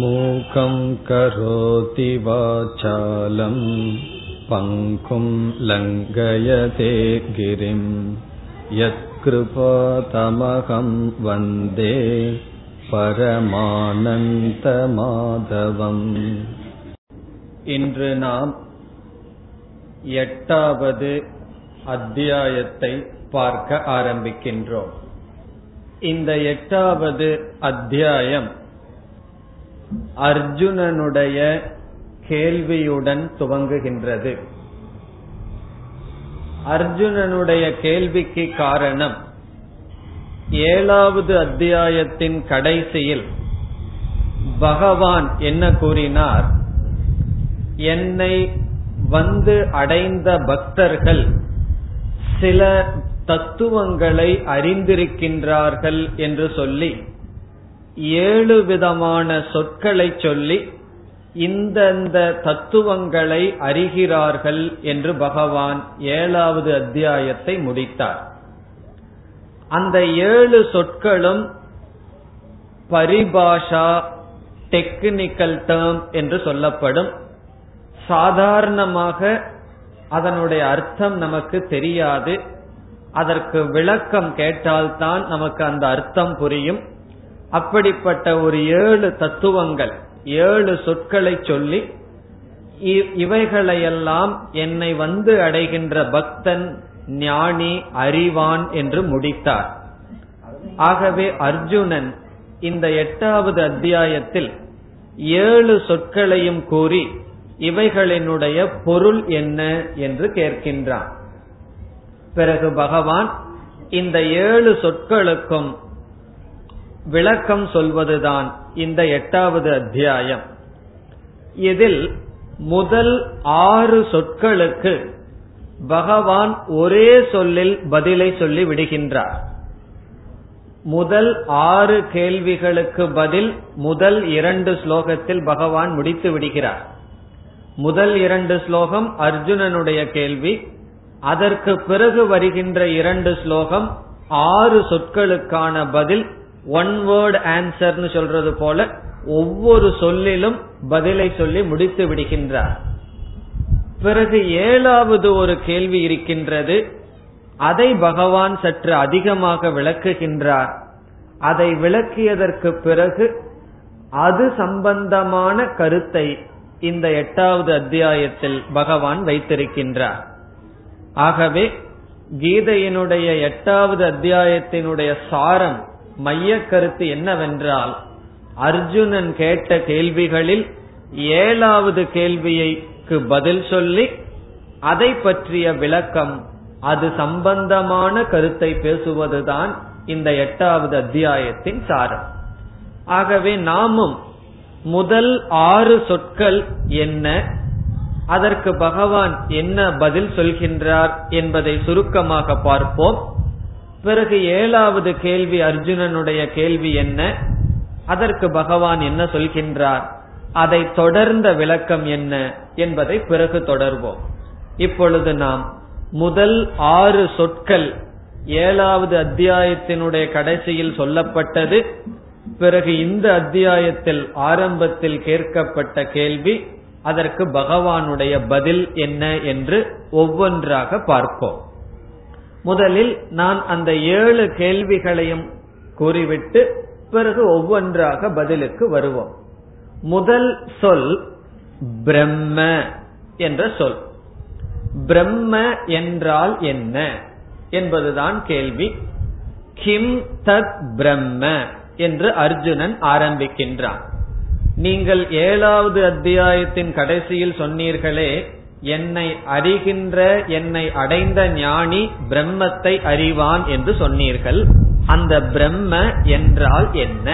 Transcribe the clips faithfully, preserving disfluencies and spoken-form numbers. மூகம் கரோதி வாசாலம் பங்கும் லங்கயதே கிரிம் யத்கிருபா தமகம் வந்தே பரமானந்த மாதவம். இன்று நாம் எட்டாவது அத்தியாயத்தை பார்க்க ஆரம்பிக்கின்றோம். இந்த எட்டாவது அத்தியாயம் அர்ஜுனனுடைய கேள்வியுடன் துவங்குகின்றது. அர்ஜுனனுடைய கேள்விக்கு காரணம், ஏழாவது அத்தியாயத்தின் கடைசியில் பகவான் என்ன கூறினார்? என்னை வந்து அடைந்த பக்தர்கள் சில தத்துவங்களை அறிந்திருக்கின்றார்கள் என்று சொல்லி ஏழு விதமான சொற்களை சொல்லி இந்தந்த தத்துவங்களை அறிகிறார்கள் என்று பகவான் ஏழாவது அத்தியாயத்தை முடித்தார். அந்த ஏழு சொற்களும் பரிபாஷா, டெக்னிக்கல் டேர்ம் என்று சொல்லப்படும். சாதாரணமாக அதனுடைய அர்த்தம் நமக்கு தெரியாது. அதற்கு விளக்கம் கேட்டால்தான் நமக்கு அந்த அர்த்தம் புரியும். அப்படிப்பட்ட ஒரு ஏழு தத்துவங்கள், ஏழு சொற்களை சொல்லி இவைகளையெல்லாம் என்னை வந்து அடைகின்ற பக்தன் ஞானி, அறிவான் என்று முடித்தார். ஆகவே அர்ஜுனன் இந்த எட்டாவது அத்தியாயத்தில் ஏழு சொற்களையும் கூறி இவைகளினுடைய பொருள் என்ன என்று கேட்கின்றான். பிறகு பகவான் இந்த ஏழு சொற்களுக்கும் விளக்கம் சொல்வதுதான் இந்த எட்டாவது அத்தியாயம். இதில் முதல் ஆறு சொற்களுக்கு பகவான் ஒரே சொல்லில் பதிலை சொல்லி விடுகின்றார். முதல் ஆறு கேள்விகளுக்கு பதில் முதல் இரண்டு ஸ்லோகத்தில் பகவான் முடித்து விடுகிறார். முதல் இரண்டு ஸ்லோகம் அர்ஜுனனுடைய கேள்வி. அதற்கு பிறகு வருகின்ற இரண்டு ஸ்லோகம் ஆறு சொற்களுக்கான பதில். ஒன் வேர்டு ஆன்சர்னு சொல்றது போல ஒவ்வொரு சொல்லிலும் பதிலை சொல்லி முடித்து விடுகின்றார். பிறகு ஏழாவது ஒரு கேள்வி இருக்கின்றது. அதை பகவான் சற்று அதிகமாக விளக்குகின்றார். அதை விளக்கியதற்கு பிறகு அது சம்பந்தமான கருத்தை இந்த எட்டாவது அத்தியாயத்தில் பகவான் வைத்திருக்கின்றார். ஆகவே கீதையினுடைய எட்டாவது அத்தியாயத்தினுடைய சாரம், மைய கருத்து என்னவென்றால், அர்ஜுனன் கேட்ட கேள்விகளில் ஏழாவது கேள்வியைக்கு பதில் சொல்லி அதை பற்றிய விளக்கம், அது சம்பந்தமான கருத்தை பேசுவதுதான் இந்த எட்டாவது அத்தியாயத்தின் சாரம். ஆகவே நாமும் முதல் ஆறு சொற்கள் என்ன, அதற்கு பகவான் என்ன பதில் சொல்கின்றார் என்பதை சுருக்கமாக பார்ப்போம். பிறகு ஏழாவது கேள்வி, அர்ஜுனனுடைய கேள்வி என்ன, அதற்கு பகவான் என்ன சொல்கின்றார், அதை தொடர்ந்த விளக்கம் என்ன என்பதை பிறகு தொடர்வோம். இப்பொழுது நாம் முதல் ஆறு சொற்கள், ஏழாவது அத்தியாயத்தினுடைய கடைசியில் சொல்லப்பட்டது, பிறகு இந்த அத்தியாயத்தில் ஆரம்பத்தில் கேட்கப்பட்ட கேள்வி, அதற்கு பகவானுடைய பதில் என்ன என்று ஒவ்வொன்றாக பார்ப்போம். முதலில் நான் அந்த ஏழு கேள்விகளையும் கூறிவிட்டு பிறகு ஒவ்வொன்றாக பதிலுக்கு வருவோம். முதல் சொல் பிரம்ம என்ற சொல். பிரம்ம என்றால் என்ன என்பதுதான் கேள்வி. கிம் தத் பிரம்ம என்று அர்ஜுனன் ஆரம்பிக்கின்றான். நீங்கள் ஏழாவது அத்தியாயத்தின் கடைசியில் சொன்னீர்களே, என்னை அறிகின்ற, என்னை அடைந்த ஞானி பிரம்மத்தை அறிவான் என்று சொன்னீர்கள். அந்த பிரம்ம என்றால் என்ன?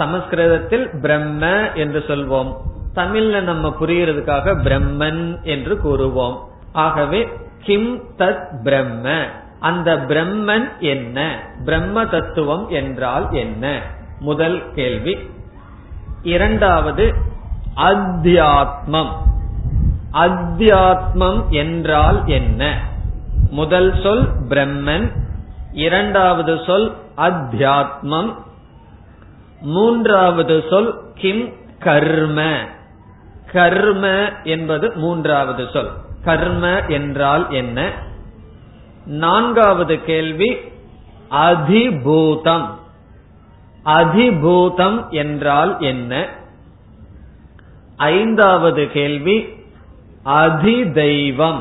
சமஸ்கிருதத்தில் பிரம்ம என்று சொல்வோம், தமிழ்ல நம்ம புரியறதுக்காக பிரம்மன் என்று கூறுவோம். ஆகவே கிம் தத் பிரம்ம, அந்த பிரம்மன் என்ன, பிரம்ம தத்துவம் என்றால் என்ன, முதல் கேள்வி. இரண்டாவது அத்தியாத்மம். அத்தியாத்மம் என்றால் என்ன? முதல் சொல் பிரம்மன், இரண்டாவது சொல் அத்தியாத்மம். மூன்றாவது சொல் கிம் கர்ம. கர்ம என்பது மூன்றாவது சொல். கர்ம என்றால் என்ன? நான்காவது கேள்வி அதிபூதம். அதிபூதம் என்றால் என்ன? ஐந்தாவது கேள்வி அதிதெய்வம்.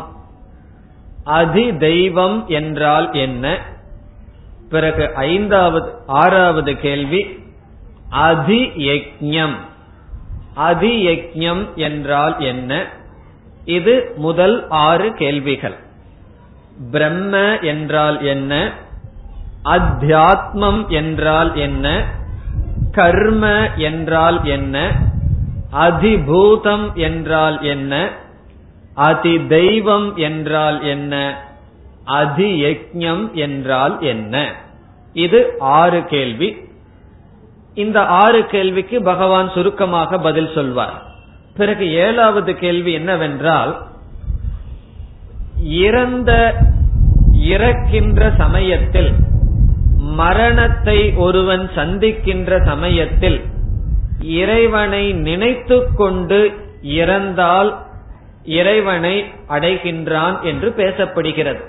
அதிதெய்வம் என்றால் என்ன? பிறகு ஐந்தாவது ஆறாவது கேள்வி அதியக்ஞம். அதியக்ஞம் என்றால் என்ன? இது முதல் ஆறு கேள்விகள். பிரம்ம என்றால் என்ன? அத்தியாத்மம் என்றால் என்ன? கர்ம என்றால் என்ன? அதிபூதம் என்றால் என்ன? அதிதெய்வம் என்றால் என்ன? அதியக்ஞம் என்றால் என்ன? இது ஆறு கேள்வி. இந்த ஆறு கேள்விக்கு பகவான் சுருக்கமாக பதில் சொல்வார். பிறகு ஏழாவது கேள்வி என்னவென்றால், இறந்த இறக்கின்ற சமயத்தில், மரணத்தை ஒருவன் சந்திக்கின்ற சமயத்தில் இறைவனை நினைத்து கொண்டு இறந்தால் இறைவனை அடைகின்றான் என்று பேசப்படுகிறது.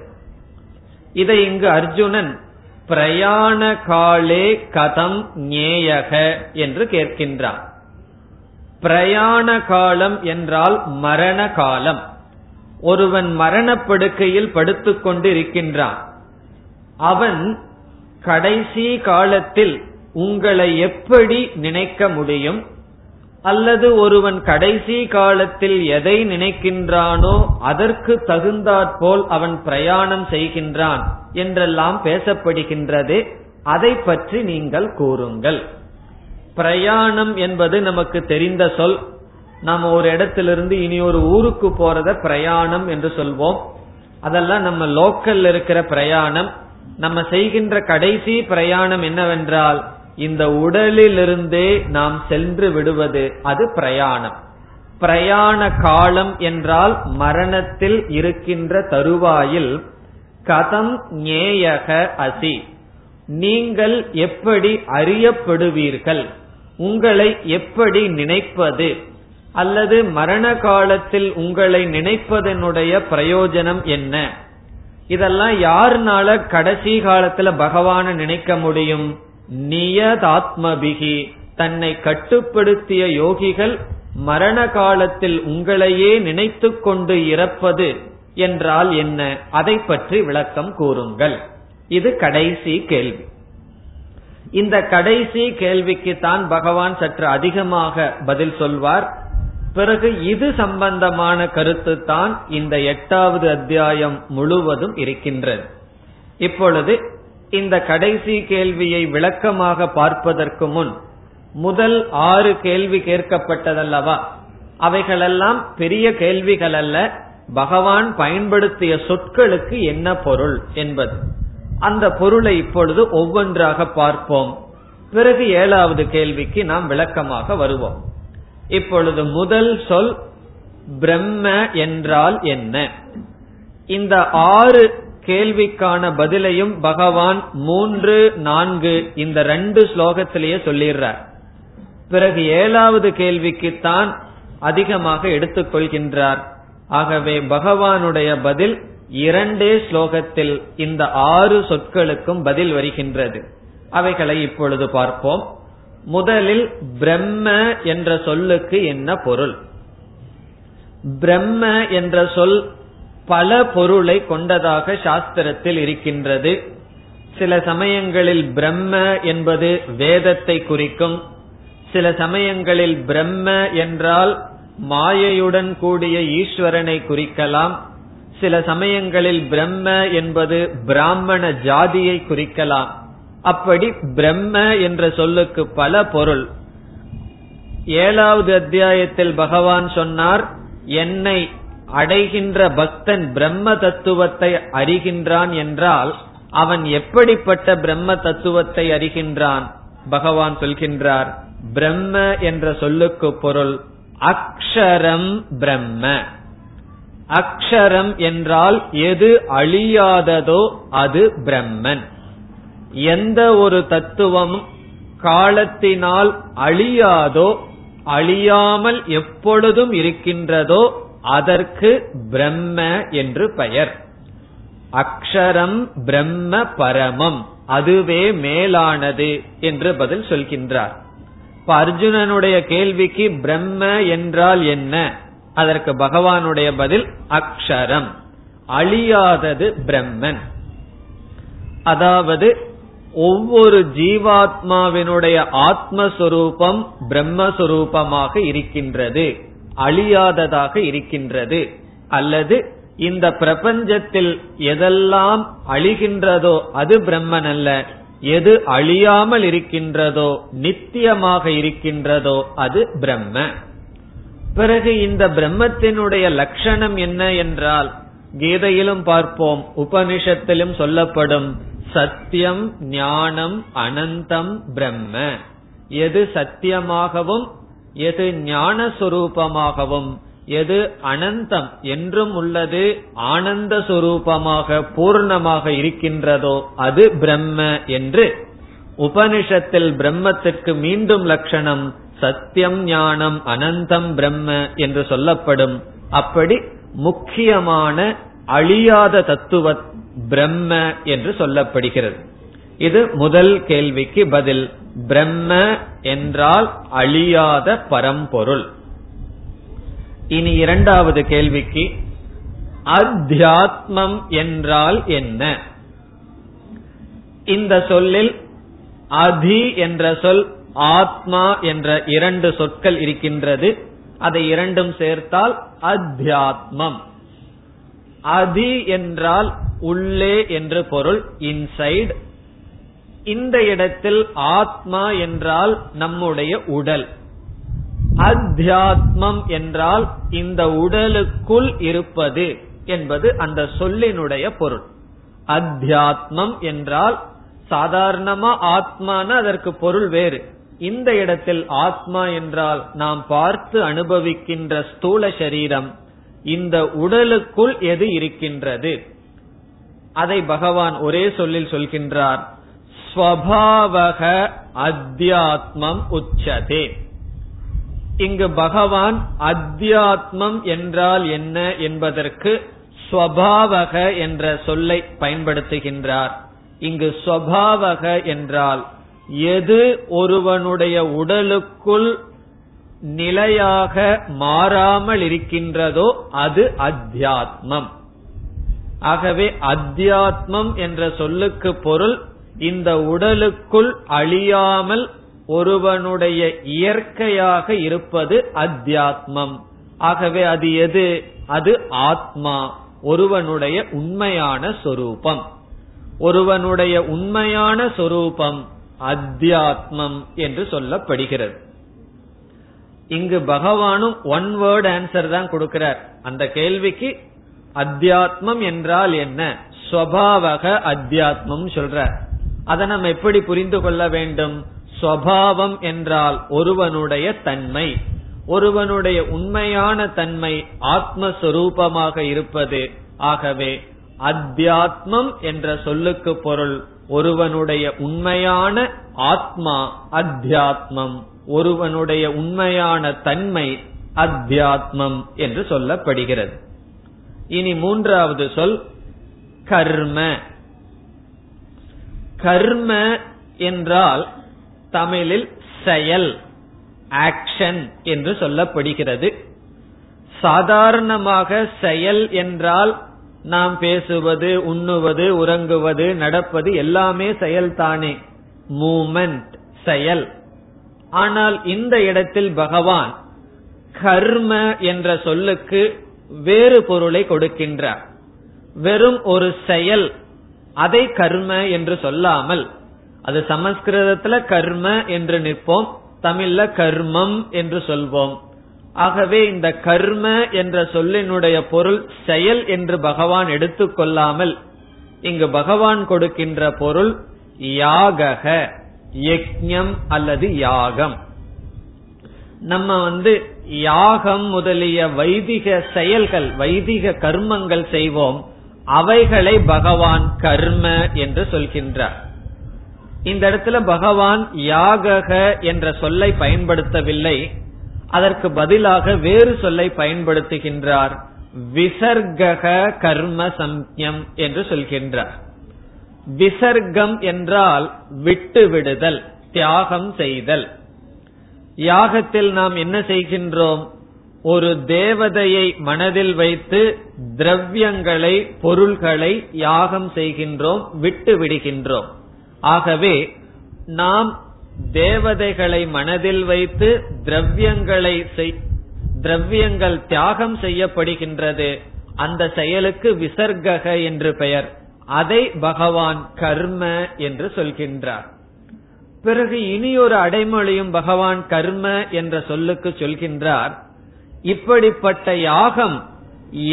இதை இங்கு அர்ஜுனன் பிரயாண காலே கதம் ஞேயக என்று கேட்கின்றான். பிரயாண காலம் என்றால் மரண காலம். ஒருவன் மரணப்படுக்கையில் படுத்துக் கொண்டு இருக்கின்றான். அவன் கடைசி காலத்தில் உங்களை எப்படி நினைக்க முடியும்? அல்லது ஒருவன் கடைசி காலத்தில் எதை நினைக்கின்றானோ அதற்கு தகுந்தாற்போல் அவன் பிரயாணம் செய்கின்றான் என்றெல்லாம் பேசப்படுகின்றது. அதை பற்றி நீங்கள் கூறுங்கள். பிரயாணம் என்பது நமக்கு தெரிந்த சொல். நாம் ஒரு இடத்திலிருந்து இனி ஒரு ஊருக்கு போறத பிரயாணம் என்று சொல்வோம். அதெல்லாம் நம்ம லோக்கல்ல இருக்கிற பிரயாணம். நம்ம செய்கின்ற கடைசி பிரயாணம் என்னவென்றால், இந்த உடலிலிருந்தே நாம் சென்று விடுவது, அது பிரயாணம். பிரயாண காலம் என்றால் மரணத்தில் இருக்கின்ற தருவாயில் கதம் ஞேயக அசி, நீங்கள் எப்படி அறியப்படுவீர்கள், உங்களை எப்படி நினைப்பது, அல்லது மரண காலத்தில் உங்களை நினைப்பதனுடைய பிரயோஜனம் என்ன, இதெல்லாம் யாருனால கடைசி காலத்துல பகவான நினைக்க முடியும்? நியதாத்மபிகி, தன்னை கட்டுப்படுத்திய யோகிகள் மரண காலத்தில் உங்களையே நினைத்து கொண்டு இறப்பது என்றால் என்ன, அதை பற்றி விளக்கம் கூறுங்கள். இது கடைசி கேள்வி. இந்த கடைசி கேள்விக்கு தான் பகவான் சற்று அதிகமாக பதில் சொல்வார். பிறகு இது சம்பந்தமான கருத்து தான் இந்த எட்டாவது அத்தியாயம் முழுவதும் இருக்கின்றது. இப்பொழுது இந்த கடைசி கேள்வியை விளக்கமாக பார்ப்பதற்கு முன், முதல் ஆறு கேள்வி கேட்கப்பட்டதல்லவா, அவைகளெல்லாம் பெரிய கேள்விகள் அல்ல. பகவான் பயன்படுத்திய சொற்களுக்கு என்ன பொருள் என்பது, அந்த பொருளை இப்பொழுது ஒவ்வொன்றாக பார்ப்போம். பிறகு ஏழாவது கேள்விக்கு நாம் விளக்கமாக வருவோம். இப்பொழுது முதல் சொல் பிரம்ம என்றால் என்ன? இந்த ஆறு கேள்விக்கான பதிலையும் பகவான் மூன்று நான்கு இந்த ரெண்டு ஸ்லோகத்திலேயே சொல்லிடுறார். பிறகு ஏழாவது கேள்விக்குத்தான் அதிகமாக எடுத்துக்கொள்கின்றார். ஆகவே பகவானுடைய பதில் இரண்டே ஸ்லோகத்தில் இந்த ஆறு சொற்களுக்கும் பதில் வருகின்றது. அவைகளை இப்பொழுது பார்ப்போம். முதலில் பிரம்ம என்ற சொல்லுக்கு என்ன பொருள்? பிரம்ம என்ற சொல் பல பொருளை கொண்டதாக சாஸ்திரத்தில் இருக்கின்றது. சில சமயங்களில் பிரம்ம என்பது வேதத்தை குறிக்கும். சில சமயங்களில் பிரம்ம என்றால் மாயையுடன் கூடிய ஈஸ்வரனை குறிக்கலாம். சில சமயங்களில் பிரம்ம என்பது பிராமண ஜாதியை குறிக்கலாம். அப்படி பிரம்ம என்ற சொல்லுக்கு பல பொருள். ஏழாவது அத்தியாயத்தில் பகவான் சொன்னார், என்னை அடைகின்ற பக்தன் பிரம்ம தத்துவத்தை அறிகின்றான் என்றால் அவன் எப்படிப்பட்ட பிரம்ம தத்துவத்தை அறிகின்றான்? பகவான் சொல்கின்றார், பிரம்ம என்ற சொல்லுக்கு பொருள் அக்ஷரம் பிரம்ம. அக்ஷரம் என்றால் எது அழியாததோ அது பிரம்மன். எந்த ஒரு தத்துவம் காலத்தினால் அழியாதோ, அழியாமல் எப்பொழுதும் இருக்கின்றதோ அதற்கு பிரம்ம என்று பெயர். அக்ஷரம் பிரம்ம பரமம், அதுவே மேலானது என்று பதில் சொல்கின்றார். இப்ப அர்ஜுனனுடைய கேள்விக்கு பிரம்ம என்றால் என்ன, அதற்கு பகவானுடைய பதில் அக்ஷரம், அழியாதது பிரம்மன். அதாவது ஒவ்வொரு ஜீவாத்மாவினுடைய ஆத்மஸ்வரூபம் பிரம்மஸ்வரூபமாக இருக்கின்றது, அழியாததாக இருக்கின்றது. அல்லது இந்த பிரபஞ்சத்தில் எதெல்லாம் அழிகின்றதோ அது பிரம்மன் அல்ல, எது அழியாமல் இருக்கின்றதோ நித்தியமாக இருக்கின்றதோ அது பிரம்ம. பிறகு இந்த பிரம்மத்தினுடைய லட்சணம் என்ன என்றால், கீதையிலும் பார்ப்போம், உபனிஷத்திலும் சொல்லப்படும், சத்தியம் ஞானம் அனந்தம் பிரம்ம. எது சத்தியமாகவும் எது ஞான சொரூபமாகவும் எது அனந்தம் என்றும் உள்ளது ஆனந்த சொரூபமாக பூர்ணமாக இருக்கின்றதோ அது பிரம்ம என்று உபனிஷத்தில் பிரம்மத்திற்கு மீண்டும் லட்சணம் சத்தியம் ஞானம் அனந்தம் பிரம்ம என்று சொல்லப்படும். அப்படி முக்கியமான அழியாத தத்துவ பிரம்ம என்று சொல்லப்படுகிறது. இது முதல் கேள்விக்கு பதில். பிரம்ம என்றால் அழியாத பரம்பொருள். இனி இரண்டாவது கேள்விக்கு அத்தியாத்மம் என்றால் என்ன? இந்த சொல்லில் அதி என்ற சொல், ஆத்மா என்ற இரண்டு சொற்கள் இருக்கின்றது. அதை இரண்டும் சேர்த்தால் அத்தியாத்மம். அதி என்றால் உள்ளே என்று பொருள், இன்சைடு. இந்த இடத்தில் ஆத்மா என்றால் நம்முடைய உடல், அத்தியாத்மம் என்றால் இந்த உடலுக்குள் இருப்பது என்பது அந்த சொல்லினுடைய பொருள். அத்தியாத்மம் என்றால் சாதாரணமா ஆத்மான அதற்கு பொருள் வேறு. இந்த இடத்தில் ஆத்மா என்றால் நாம் பார்த்து அனுபவிக்கின்ற ஸ்தூல சரீரம், இந்த உடலுக்குள் எது இருக்கின்றது. அதை பகவான் ஒரே சொல்லில் சொல்கின்றார், ஸ்வபாவக அத்தியாத்மம் உச்சதே. இங்கு பகவான் அத்தியாத்மம் என்றால் என்ன என்பதற்கு ஸ்வபாவக என்ற சொல்லை பயன்படுத்துகின்றார். இங்கு ஸ்வபாவக என்றால் எது ஒருவனுடைய உடலுக்குள் நிலையாக மாறாமல் இருக்கின்றதோ அது அத்தியாத்மம். ஆகவே அத்தியாத்மம் என்ற சொல்லுக்கு பொருள் இந்த உடலுக்குள் அழியாமல் ஒருவனுடைய இயற்கையாக இருப்பது அத்தியாத்மம். ஆகவே அது எது? அது ஆத்மா, ஒருவனுடைய உண்மையான சொரூபம். ஒருவனுடைய உண்மையான சொரூபம் அத்தியாத்மம் என்று சொல்லப்படுகிறது. இங்கு பகவானும் ஒன் வேர்ட் ஆன்சர் தான் கொடுக்கிறார் அந்த கேள்விக்கு. அத்தியாத்மம் என்றால் என்ன, ஸ்வபாவக அத்தியாத்மம் சொல்றார். அதை நம்ம எப்படி புரிந்து கொள்ள வேண்டும்? ஸ்வபாவம் என்றால் ஒருவனுடைய தன்மை, ஒருவனுடைய உண்மையான தன்மை ஆத்மஸ்வரூபமாக இருப்பது. ஆகவே அத்தியாத்மம் என்ற சொல்லுக்கு பொருள் ஒருவனுடைய உண்மையான ஆத்மா அத்தியாத்மம், ஒருவனுடைய உண்மையான தன்மை அத்தியாத்மம் என்று சொல்லப்படுகிறது. இனி மூன்றாவது சொல் கர்ம. கர்ம என்றால் தமிழில் செயல், ஆக்ஷன் என்று சொல்லப்படுகிறது. சாதாரணமாக செயல் என்றால் நாம் பேசுவது, உண்ணுவது, உறங்குவது, நடப்பது எல்லாமே செயல்தானே, மூமெண்ட், செயல். ஆனால் இந்த இடத்தில் பகவான் கர்ம என்ற சொல்லுக்கு வேறு பொருளை கொடுக்கின்றார். வெறும் ஒரு செயல், அதை கர்ம என்று சொல்லாமல், அது சமஸ்கிருதத்துல கர்ம என்று நிற்போம், தமிழ்ல கர்மம் என்று சொல்வோம். ஆகவே இந்த கர்ம என்ற சொல்லினுடைய பொருள் செயல் என்று பகவான் எடுத்துக்கொள்ளாமல் இங்கு பகவான் கொடுக்கின்ற பொருள் யாகக, யஜ்ஞம் அல்லது யாகம். நம்ம வந்து யாகம் முதலிய வைதிக செயல்கள், வைதிக கர்மங்கள் செய்வோம், அவைகளை பகவான் கர்ம என்று சொல்கின்றார். இந்த இடத்துல பகவான் யாகக என்ற சொல்லை பயன்படுத்தவில்லை, அதற்கு பதிலாக வேறு சொல்லை பயன்படுத்துகின்றார். விசர்கக கர்ம சம்யம் என்று சொல்கின்றார். விசர்க்கம் என்றால் விட்டு விடுதல், தியாகம் செய்தல். யாகத்தில் நாம் என்ன செய்கின்றோம்? ஒரு தேவதையை மனதில் வைத்து திரவியங்களை, பொருள்களை யாகம் செய்கின்றோம், விட்டு விடுகின்றோம். ஆகவே நாம் தேவதைகளை மனதில் வைத்து திரவியங்களை திரவியங்கள் தியாகம் செய்யப்படுகின்றது, அந்த செயலுக்கு விசர்கக என்று பெயர். அதை பகவான் கர்ம என்று சொல்கின்றார். பிறகு இனி ஒரு அடைமொழியும் பகவான் கர்ம என்ற சொல்லுக்கு சொல்கின்றார். இப்படிப்பட்ட யாகம்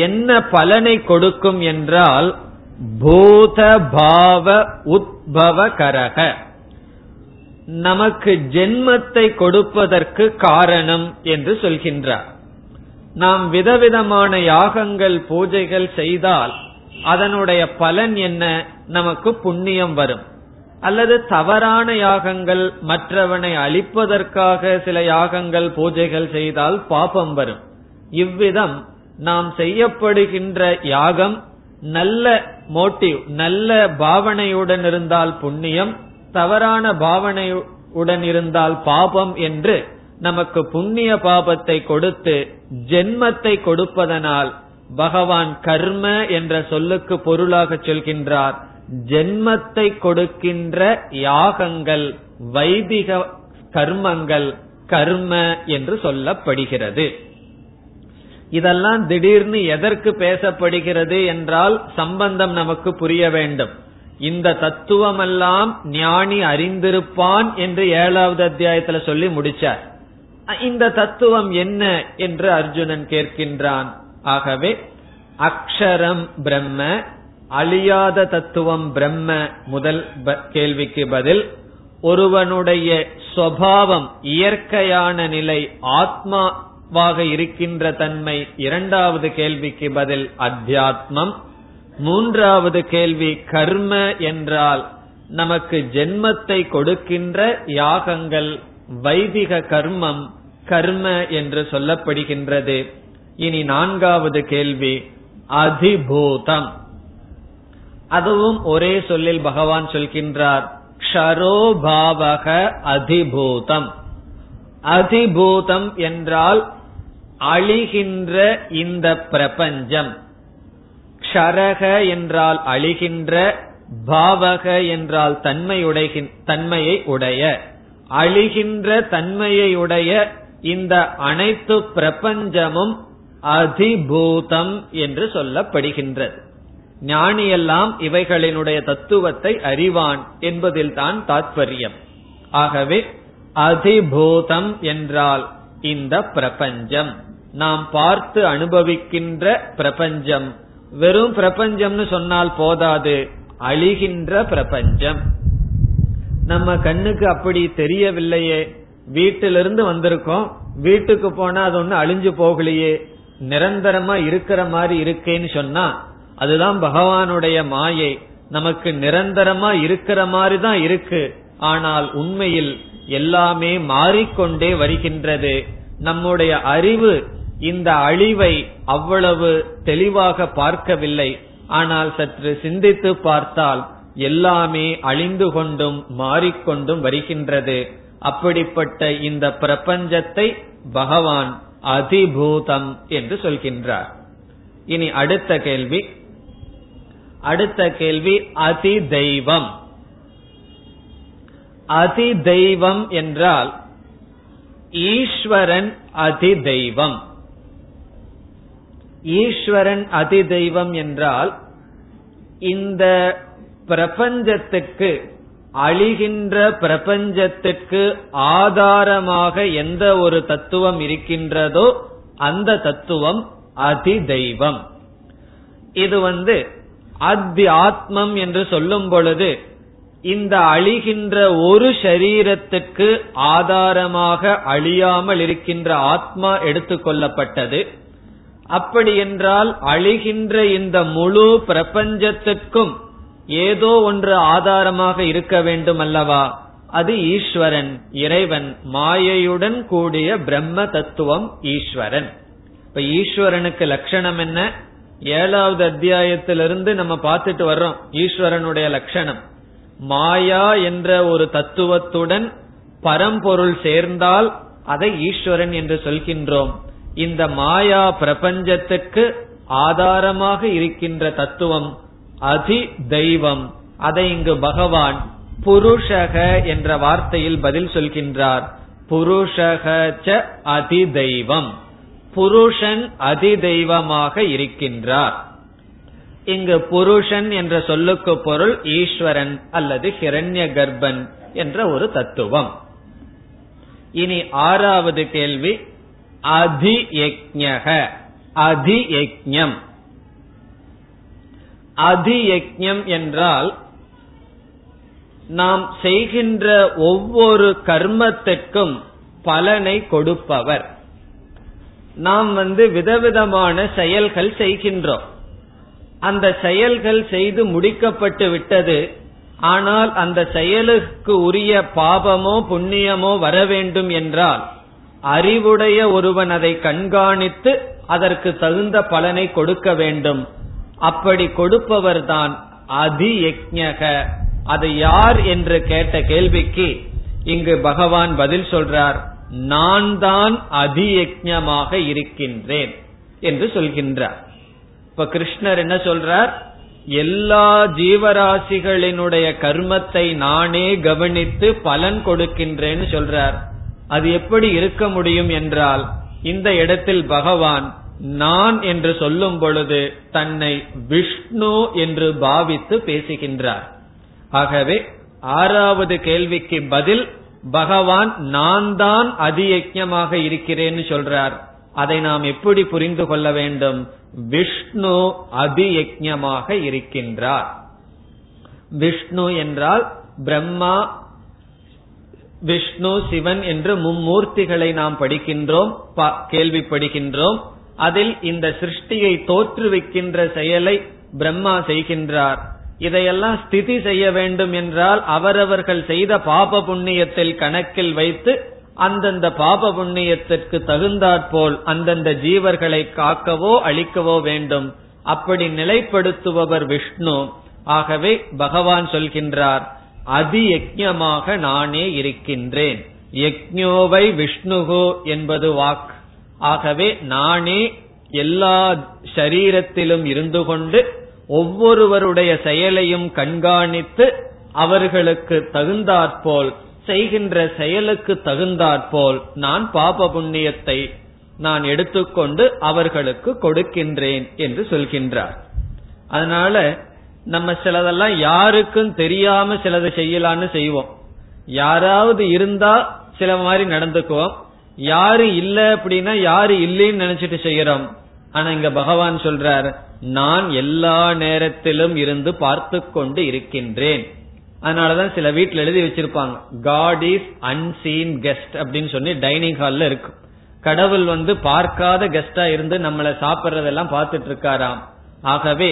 என்ன பலனை கொடுக்கும் என்றால் பூத பாவ உத்பவகரக, நமக்கு ஜென்மத்தை கொடுப்பதற்கு காரணம் என்று சொல்கின்றார். நாம் விதவிதமான யாகங்கள், பூஜைகள் செய்தால் அதனுடைய பலன் என்ன? நமக்கு புண்ணியம் வரும். அல்லது தவறான யாகங்கள், மற்றவனை அழிப்பதற்காக சில யாகங்கள், பூஜைகள் செய்தால் பாபம் வரும். இவ்விதம் நாம் செய்யப்படுகின்ற யாகம் நல்ல மோட்டிவ், நல்ல பாவனையுடன் இருந்தால் புண்ணியம், தவறான பாவனையுடன் இருந்தால் பாபம் என்று நமக்கு புண்ணிய பாபத்தை கொடுத்து ஜென்மத்தை கொடுப்பதனால் பகவான் கர்ம என்ற சொல்லுக்கு பொருளாக சொல்கின்றார் ஜென்மத்தை கொடுக்கின்ற யாகங்கள், வைதிக கர்மங்கள் கர்ம என்று சொல்லப்படுகிறது. இதெல்லாம் திடீர்னு எதற்கு பேசப்படுகிறது என்றால் சம்பந்தம் நமக்கு புரிய வேண்டும். இந்த தத்துவமெல்லாம் ஞானி அறிந்திருப்பான் என்று ஏழாவது அத்தியாயத்துல சொல்லி முடிச்சார். இந்த தத்துவம் என்ன என்று அர்ஜுனன் கேட்கின்றான். ஆகவே அக்ஷரம் பிரம்ம, அழியாத தத்துவம் பிரம்ம. முதல் கேள்விக்கு பதில், ஒருவனுடைய சுபாவம், இயற்கையான நிலை, ஆத்மாவாக இருக்கின்ற தன்மை. இரண்டாவது கேள்விக்கு பதில் அத்தியாத்மம். மூன்றாவது கேள்வி கர்ம என்றால் நமக்கு ஜென்மத்தை கொடுக்கின்ற யாகங்கள், வைதிக கர்மம் கர்ம என்று சொல்லப்படுகின்றது. இனி நான்காவது கேள்வி அதிபூதம். அதுவும் ஒரே சொல்லில் பகவான் சொல்கின்றார் க்ஷரோபாவக அதிபூதம். அதிபூதம் என்றால் அழிகின்ற இந்த பிரபஞ்சம். க்ஷரக என்றால் அழிகின்ற, பாவக என்றால் தன்மையுடைய, தன்மையை உடைய, அழிகின்ற தன்மையை உடைய இந்த அனைத்து பிரபஞ்சமும் அதிபூதம் என்று சொல்லப்படுகின்றது. ஞானியெல்லாம் இவைகளினுடைய தத்துவத்தை அறிவான் என்பதில் தான் தாத்பர்யம். ஆகவே அதிபூதம் என்றால் இந்த பிரபஞ்சம், நாம் பார்த்து அனுபவிக்கின்ற பிரபஞ்சம். வெறும் பிரபஞ்சம்னு சொன்னால் போதாது, அழிகின்ற பிரபஞ்சம். நம்ம கண்ணுக்கு அப்படி தெரியவில்லையே, வீட்டிலிருந்து வந்திருக்கோம், வீட்டுக்கு போனா அது ஒண்ணு அழிஞ்சு போகலையே, நிரந்தரமா இருக்கிற மாதிரி இருக்கேன்னு சொன்னா அதுதான் பகவானுடைய மாயை. நமக்கு நிரந்தரமா இருக்கிற மாதிரி தான் இருக்கு, ஆனால் உண்மையில் எல்லாமே மாறிக்கொண்டே வருகின்றது. நம்முடைய அறிவு இந்த அழிவை அவ்வளவு தெளிவாக பார்க்கவில்லை, ஆனால் சற்று சிந்தித்து பார்த்தால் எல்லாமே அழிந்து கொண்டும் மாறிக்கொண்டும் வருகின்றது. அப்படிப்பட்ட இந்த பிரபஞ்சத்தை பகவான் அதிபூதம் என்று சொல்கின்றார். இனி அடுத்த கேள்வி, அடுத்த கேள்வி அதி தெய்வம். அதி தெய்வம் என்றால் ஈஸ்வரன் அதி தெய்வம். ஈஸ்வரன் அதி தெய்வம் என்றால் இந்த பிரபஞ்சத்துக்கு, அழிகின்ற பிரபஞ்சத்துக்கு ஆதாரமாக எந்த ஒரு தத்துவம் இருக்கின்றதோ அந்த தத்துவம் அதி தெய்வம். இது வந்து அத்தியாத்மம் என்று சொல்லும் பொழுது இந்த அழிகின்ற ஒரு சரீரத்துக்கு ஆதாரமாக அழியாமல் இருக்கின்ற ஆத்மா எடுத்துக்கொள்ளப்பட்டது. அப்படி என்றால் அழிகின்ற இந்த முழு பிரபஞ்சத்திற்கும் ஏதோ ஒன்று ஆதாரமாக இருக்க வேண்டும் அல்லவா? அது ஈஸ்வரன், இறைவன், மாயையுடன் கூடிய பிரம்ம தத்துவம் ஈஸ்வரன். இப்ப ஈஸ்வரனுக்கு லட்சணம் என்ன? ஏழாவது அத்தியாயத்திலிருந்து நம்ம பார்த்துட்டு வர்றோம் ஈஸ்வரனுடைய லட்சணம். மாயா என்ற ஒரு தத்துவத்துடன் பரம்பொருள் சேர்ந்தால் அதை ஈஸ்வரன் என்று சொல்கின்றோம். இந்த மாயா பிரபஞ்சத்துக்கு ஆதாரமாக இருக்கின்ற தத்துவம் அதி தெய்வம். அதை இங்கு பகவான் புருஷக என்ற வார்த்தையில் பதில் சொல்கின்றார். புருஷக ச அதி தெய்வம், புருஷன் அதி தெய்வமாக இருக்கின்றார். இங்கு புருஷன் என்ற சொல்லுக்கு பொருள் ஈஸ்வரன் அல்லது ஹிரண்ய கர்ப்பன் என்ற ஒரு தத்துவம். இனி ஆறாவது கேள்வி, அதி யக்ஞக, அதி யக்ஞம். அதி யக்ஞம் என்றால் நாம் செய்கின்ற ஒவ்வொரு கர்மத்திற்கும் பலனை கொடுப்பவர். நாம் வந்து விதவிதமான செயல்கள் செய்கின்றோம். அந்த செயல்கள் செய்து முடிக்கப்பட்டு விட்டது, ஆனால் அந்த செயலுக்கு உரிய பாபமோ புண்ணியமோ வர வேண்டும் என்றால் அறிவுடைய ஒருவன் அதை கண்காணித்து அதற்கு தகுந்த பலனை கொடுக்க வேண்டும். அப்படி கொடுப்பவர்தான் அதி யக்ஞக. அது யார் என்று கேட்ட கேள்விக்கு இங்கு பகவான் பதில் சொல்றார். நான் தான் அதி யக்ஞமாக இருக்கின்றேன் என்று சொல்கின்றார். இப்ப கிருஷ்ணர் என்ன சொல்றார்? எல்லா ஜீவராசிகளினுடைய கர்மத்தை நானே கவனித்து பலன் கொடுக்கின்றேன்னு சொல்றார். அது எப்படி இருக்க முடியும் என்றால், இந்த இடத்தில் பகவான் நான் என்று சொல்லும் பொழுது தன்னை விஷ்ணு என்று பாவித்து பேசுகின்றார். ஆகவே ஆறாவது கேள்விக்கு பதில் பகவான் நான் தான் அதியக்ஞமாக இருக்கிறேன்னு சொல்றார். அதை நாம் எப்படி புரிந்து கொள்ள வேண்டும்? விஷ்ணு அதியக்ஞமாக இருக்கின்றார். விஷ்ணு என்றால் பிரம்மா, விஷ்ணு, சிவன் என்று மும்மூர்த்திகளை நாம் படிக்கின்றோம், கேள்விப்படுகின்றோம். அதில் இந்த சிருஷ்டியை தோற்றுவிக்கின்ற செயலை பிரம்மா செய்கின்றார். இதையெல்லாம் ஸ்திதி செய்ய வேண்டும் என்றால் அவரவர்கள் செய்த பாப புண்ணியத்தில் கணக்கில் வைத்து அந்தந்த பாப புண்ணியத்திற்கு தகுந்தாற்போல் அந்தந்த ஜீவர்களை காக்கவோ அழிக்கவோ வேண்டும். அப்படி நிலைப்படுத்துபவர் விஷ்ணு. ஆகவே பகவான் சொல்கின்றார், அதி யக்ஞமாக நானே இருக்கின்றேன். யக்ஞோவை விஷ்ணுகோ என்பது வாக். ஆகவே நானே எல்லா சரீரத்திலும் இருந்து கொண்டு ஒவ்வொருவருடைய செயலையும் கண்காணித்து அவர்களுக்கு தகுந்தாற்போல் செய்கின்ற செயலுக்கு தகுந்தாற்போல் நான் பாப புண்ணியத்தை நான் எடுத்துக்கொண்டு அவர்களுக்கு கொடுக்கின்றேன் என்று சொல்கின்றார். அதனால நம்ம சிலதெல்லாம் யாருக்கும் தெரியாம சிலதை செய்யலான்னு செய்வோம். யாராவது இருந்தா சில மாதிரி நடந்துக்குவோம். யாரு இல்ல அப்படின்னா யாரு இல்லைன்னு நினைச்சிட்டு செய்யறோம். ஆனா இங்க பகவான் சொல்றார், நான் எல்லா நேரத்திலும் இருந்து பார்த்து கொண்டு இருக்கின்றேன். அதனாலதான் சில வீட்டுல எழுதி வச்சிருப்பாங்க, காட் இஸ் அன்சீன் கெஸ்ட் அப்படின்னு சொல்லி டைனிங் ஹால்ல இருக்கும். கடவுள் வந்து பார்க்காத கெஸ்டா இருந்து நம்மளை சாப்பிட்றதெல்லாம் பார்த்துட்டு இருக்காராம். ஆகவே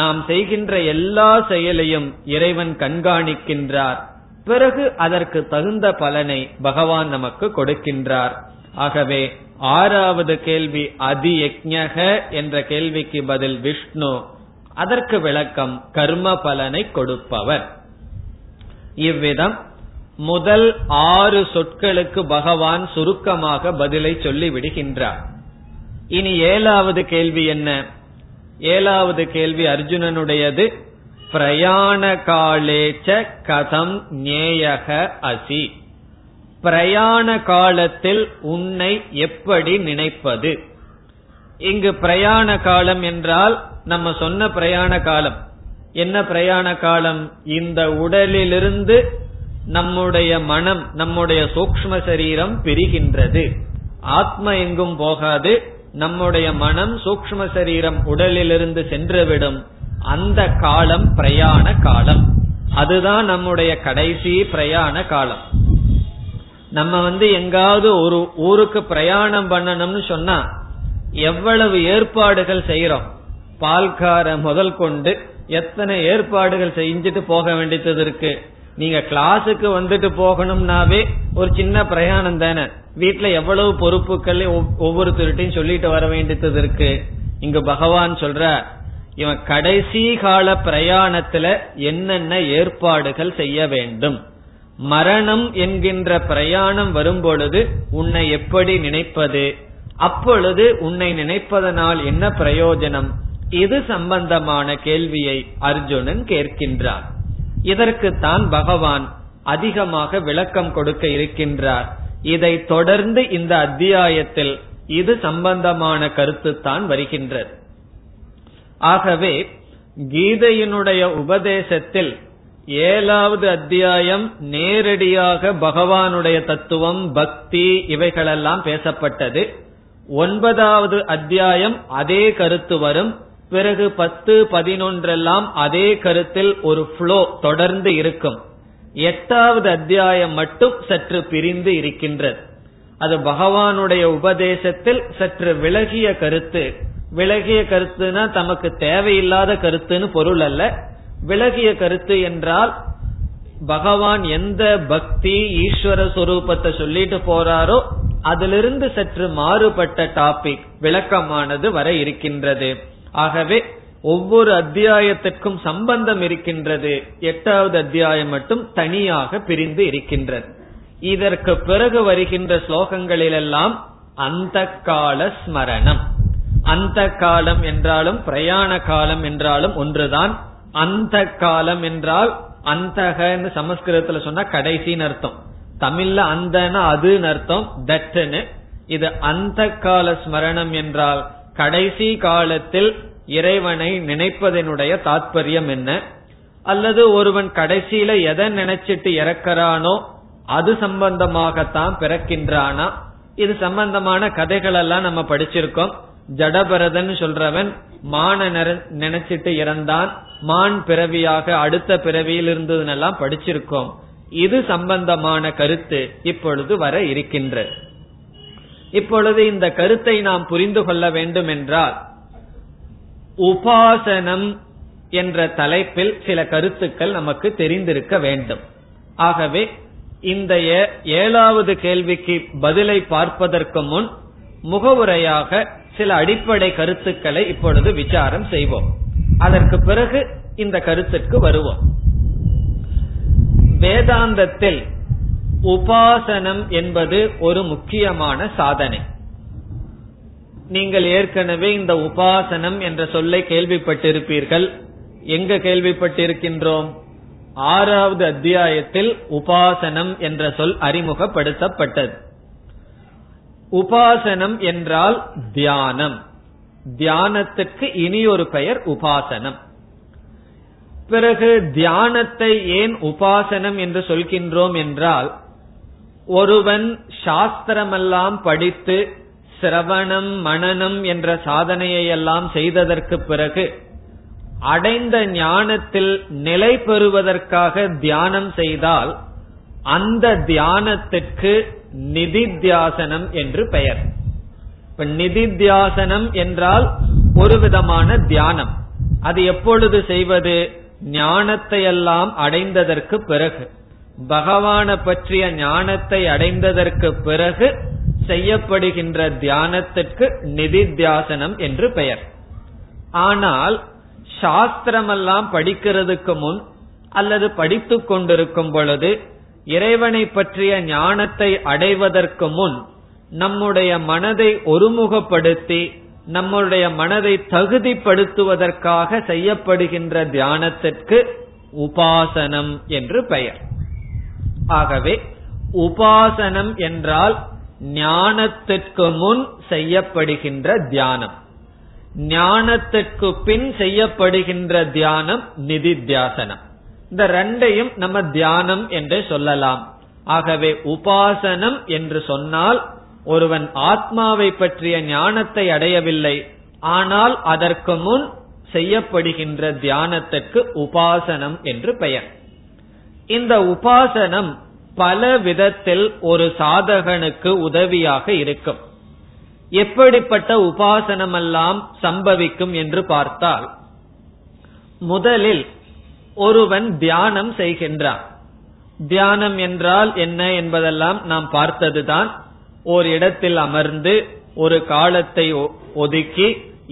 நாம் செய்கின்ற எல்லா செயலையும் இறைவன் கண்காணிக்கின்றார். பிறகு அதற்கு தகுந்த பலனை பகவான் நமக்கு கொடுக்கின்றார். ஆகவே ஆறாவது கேள்வி அதி யக்ஞக என்ற கேள்விக்கு பதில் விஷ்ணு. அதற்கு விளக்கம் கர்ம பலனை கொடுப்பவர். இவ்விதம் முதல் ஆறு சொற்களுக்கு பகவான் சுருக்கமாக பதிலை சொல்லி விடுகின்றார். இனி ஏழாவது கேள்வி என்ன? ஏழாவது கேள்வி அர்ஜுனனுடையது, பிரயாண காலேச்ச கதம் ஞேயக அசி, பிரயாண காலத்தில் உன்னை எப்படி நினைப்பது? இங்கு பிரயாண காலம் என்றால் நம்ம சொன்ன பிரயாண காலம். என்ன பிரயாண காலம்? இந்த உடலிலிருந்து நம்முடைய மனம், நம்முடைய சூக்ஷ்ம சரீரம் பிரிகின்றது. ஆத்ம எங்கும் போகாது. நம்முடைய மனம், சூக்ஷ்ம சரீரம் உடலிலிருந்து சென்றுவிடும். அந்த காலம் பிரயாண காலம். அதுதான் நம்முடைய கடைசி பிரயாண காலம். நம்ம வந்து எங்காவது ஒரு ஊருக்கு பிரயாணம் பண்ணணும்னு சொன்னா எவ்வளவு ஏற்பாடுகள் செய்யறோம். பால்கார முதல் கொண்டு எத்தனை ஏற்பாடுகள் செஞ்சுட்டு போக வேண்டியது இருக்கு. நீங்க கிளாஸுக்கு வந்துட்டு போகணும்னாவே ஒரு சின்ன பிரயாணம் தானே. வீட்டுல எவ்வளவு பொறுப்புகள் ஒவ்வொருத்தருட்டையும் சொல்லிட்டு வர வேண்டியது இருக்கு. இங்க பகவான் சொல்ற இவன் கடைசி கால பிரயாணத்துல என்னென்ன ஏற்பாடுகள் செய்ய வேண்டும், மரணம் என்கின்ற பிரயாணம் வரும்பொழுது உன்னை எப்படி நினைப்பது, அப்பொழுது உன்னை நினைப்பதனால் என்ன பிரயோஜனம், இது சம்பந்தமான கேள்வியை அர்ஜுனன் கேட்கின்றார். இதற்குத்தான் பகவான் அதிகமாக விளக்கம் கொடுக்க இருக்கின்றார். இதை தொடர்ந்து இந்த அத்தியாயத்தில் இது சம்பந்தமான கருத்து தான் வருகின்றது. ஆகவே கீதையினுடைய உபதேசத்தில் ஏழாவது அத்தியாயம் நேரடியாக பகவானுடைய தத்துவம், பக்தி இவைகளெல்லாம் பேசப்பட்டது. ஒன்பதாவது அத்தியாயம் அதே கருத்து வரும். பிறகு பத்து, பதினொன்றெல்லாம் அதே கருத்தில் ஒரு ஃப்ளோ தொடர்ந்து இருக்கும். எட்டாவது அத்தியாயம் மட்டும் சற்று பிரிந்து இருக்கின்றது. அது பகவானுடைய உபதேசத்தில் சற்று விலகிய கருத்து. விலகிய கருத்துனா தமக்கு தேவையில்லாத கருத்துன்னு பொருள் அல்ல. விலகிய கருத்து என்றால் பகவான் எந்த பக்தி ஈஸ்வர சொரூபத்தை சொல்லிட்டு போறாரோ அதிலிருந்து சற்று மாறுபட்ட டாபிக் விளக்கமானது வர இருக்கின்றது. ஆகவே ஒவ்வொரு அத்தியாயத்திற்கும் சம்பந்தம் இருக்கின்றது. எட்டாவது அத்தியாயம் மட்டும் தனியாக பிரிந்து இருக்கின்றது. இதற்கு பிறகு வருகின்ற ஸ்லோகங்களிலெல்லாம் அந்த கால ஸ்மரணம். அந்த காலம் என்றாலும் பிரயாண காலம் என்றாலும் ஒன்றுதான். அந்த காலம் என்றால் அந்தகன்னு சமஸ்கிருதத்துல சொன்னா கடைசின்னு அர்த்தம், தமிழ்ல அந்தனா அதுன்னு அர்த்தம், தட்டுன்னு. இது அந்த கால ஸ்மரணம் என்றால் கடைசி காலத்தில் இறைவனை நினைப்பதனுடைய தாற்பயம் என்ன, அல்லது ஒருவன் கடைசியில எதை நினைச்சிட்டு இறக்கிறானோ அது சம்பந்தமாகத்தான் பிறக்கின்றானா. இது சம்பந்தமான கதைகள் எல்லாம் நம்ம படிச்சிருக்கோம். ஜடபரதன் சொல்றவன் மான நினைச்சிட்டு இறந்தான், மான் பிறவியாக அடுத்த பிறவியில் இருந்ததுன்னெல்லாம் படிச்சிருக்கோம். இது சம்பந்தமான கருத்து இப்பொழுது வர இருக்கின்றது. இப்பொழுது இந்த கருத்தை நாம் புரிந்து கொள்ள வேண்டும் என்றால் உபாசனம் என்ற தலைப்பில் சில கருத்துக்கள் நமக்கு தெரிந்திருக்க வேண்டும். ஆகவே இந்த ஏழாவது கேள்விக்கு பதிலை பார்ப்பதற்கு முன் முகவுரையாக சில அடிப்படை கருத்துக்களை இப்பொழுது விசாரம் செய்வோம். அதற்கு பிறகு இந்த கருத்துக்கு வருவோம். வேதாந்தத்தில் உபாசனம் என்பது ஒரு முக்கியமான சாதனை. நீங்கள் ஏற்கனவே இந்த உபாசனம் என்ற சொல்லை கேள்விப்பட்டிருப்பீர்கள். எங்க கேள்விப்பட்டிருக்கின்றோம்? ஆறாவது அத்தியாயத்தில் உபாசனம் என்ற சொல் அறிமுகப்படுத்தப்பட்டது. உபாசனம் என்றால் தியானம். தியானத்துக்கு இனி ஒரு பெயர் உபாசனம். பிறகு தியானத்தை ஏன் உபாசனம் என்று சொல்கின்றோம் என்றால், ஒருவன் சாஸ்திரமெல்லாம் படித்து சிரவணம் மனனம் என்ற சாதனையெல்லாம் செய்ததற்கு பிறகு அடைந்த ஞானத்தில் நிலை பெறுவதற்காக தியானம் செய்தால் அந்த தியானத்திற்கு நிதித்தியாசனம் என்று பெயர். இப்ப நிதித்தியாசனம் என்றால் ஒரு விதமான தியானம். அது எப்பொழுது செய்வது? ஞானத்தையெல்லாம் அடைந்ததற்கு பிறகு, பகவான பற்றிய ஞானத்தை அடைந்ததற்கு பிறகு செய்யப்படுகின்ற தியானத்திற்கு நிதித்தியாசனம் என்று பெயர். ஆனால் சாஸ்திரமெல்லாம் படிக்கிறதுக்கு முன் அல்லது படித்து கொண்டிருக்கும் பொழுது இறைவனை பற்றிய ஞானத்தை அடைவதற்கு முன் நம்முடைய மனதை ஒருமுகப்படுத்தி நம்முடைய மனதை தகுதிப்படுத்துவதற்காக செய்யப்படுகின்ற தியானத்திற்கு உபாசனம் என்று பெயர். ஆகவே உபாசனம் என்றால் ஞானத்திற்கு முன் செய்யப்படுகின்ற தியானம். ஞானத்திற்கு பின் செய்யப்படுகின்ற தியானம் நிதித்தியாசனம். இந்த ரெண்டையும் நம்ம தியானம் என்று சொல்லலாம். ஆகவே உபாசனம் என்று சொன்னால் ஒருவன் ஆத்மாவை பற்றிய ஞானத்தை அடையவில்லை, ஆனால் அதற்கு முன் செய்யப்படுகின்ற தியானத்திற்கு உபாசனம் என்று பெயர். இந்த உபாசனம் பல விதத்தில் ஒரு சாதகனுக்கு உதவியாக இருக்கும். எப்படிப்பட்ட உபாசனமெல்லாம் சம்பவிக்கும் என்று பார்த்தால், முதலில் ஒருவன் தியானம் செய்கின்றான். தியானம் என்றால் என்ன என்பதெல்லாம் நாம் பார்த்ததுதான். ஒரு இடத்தில் அமர்ந்து ஒரு காலத்தை ஒதுக்கி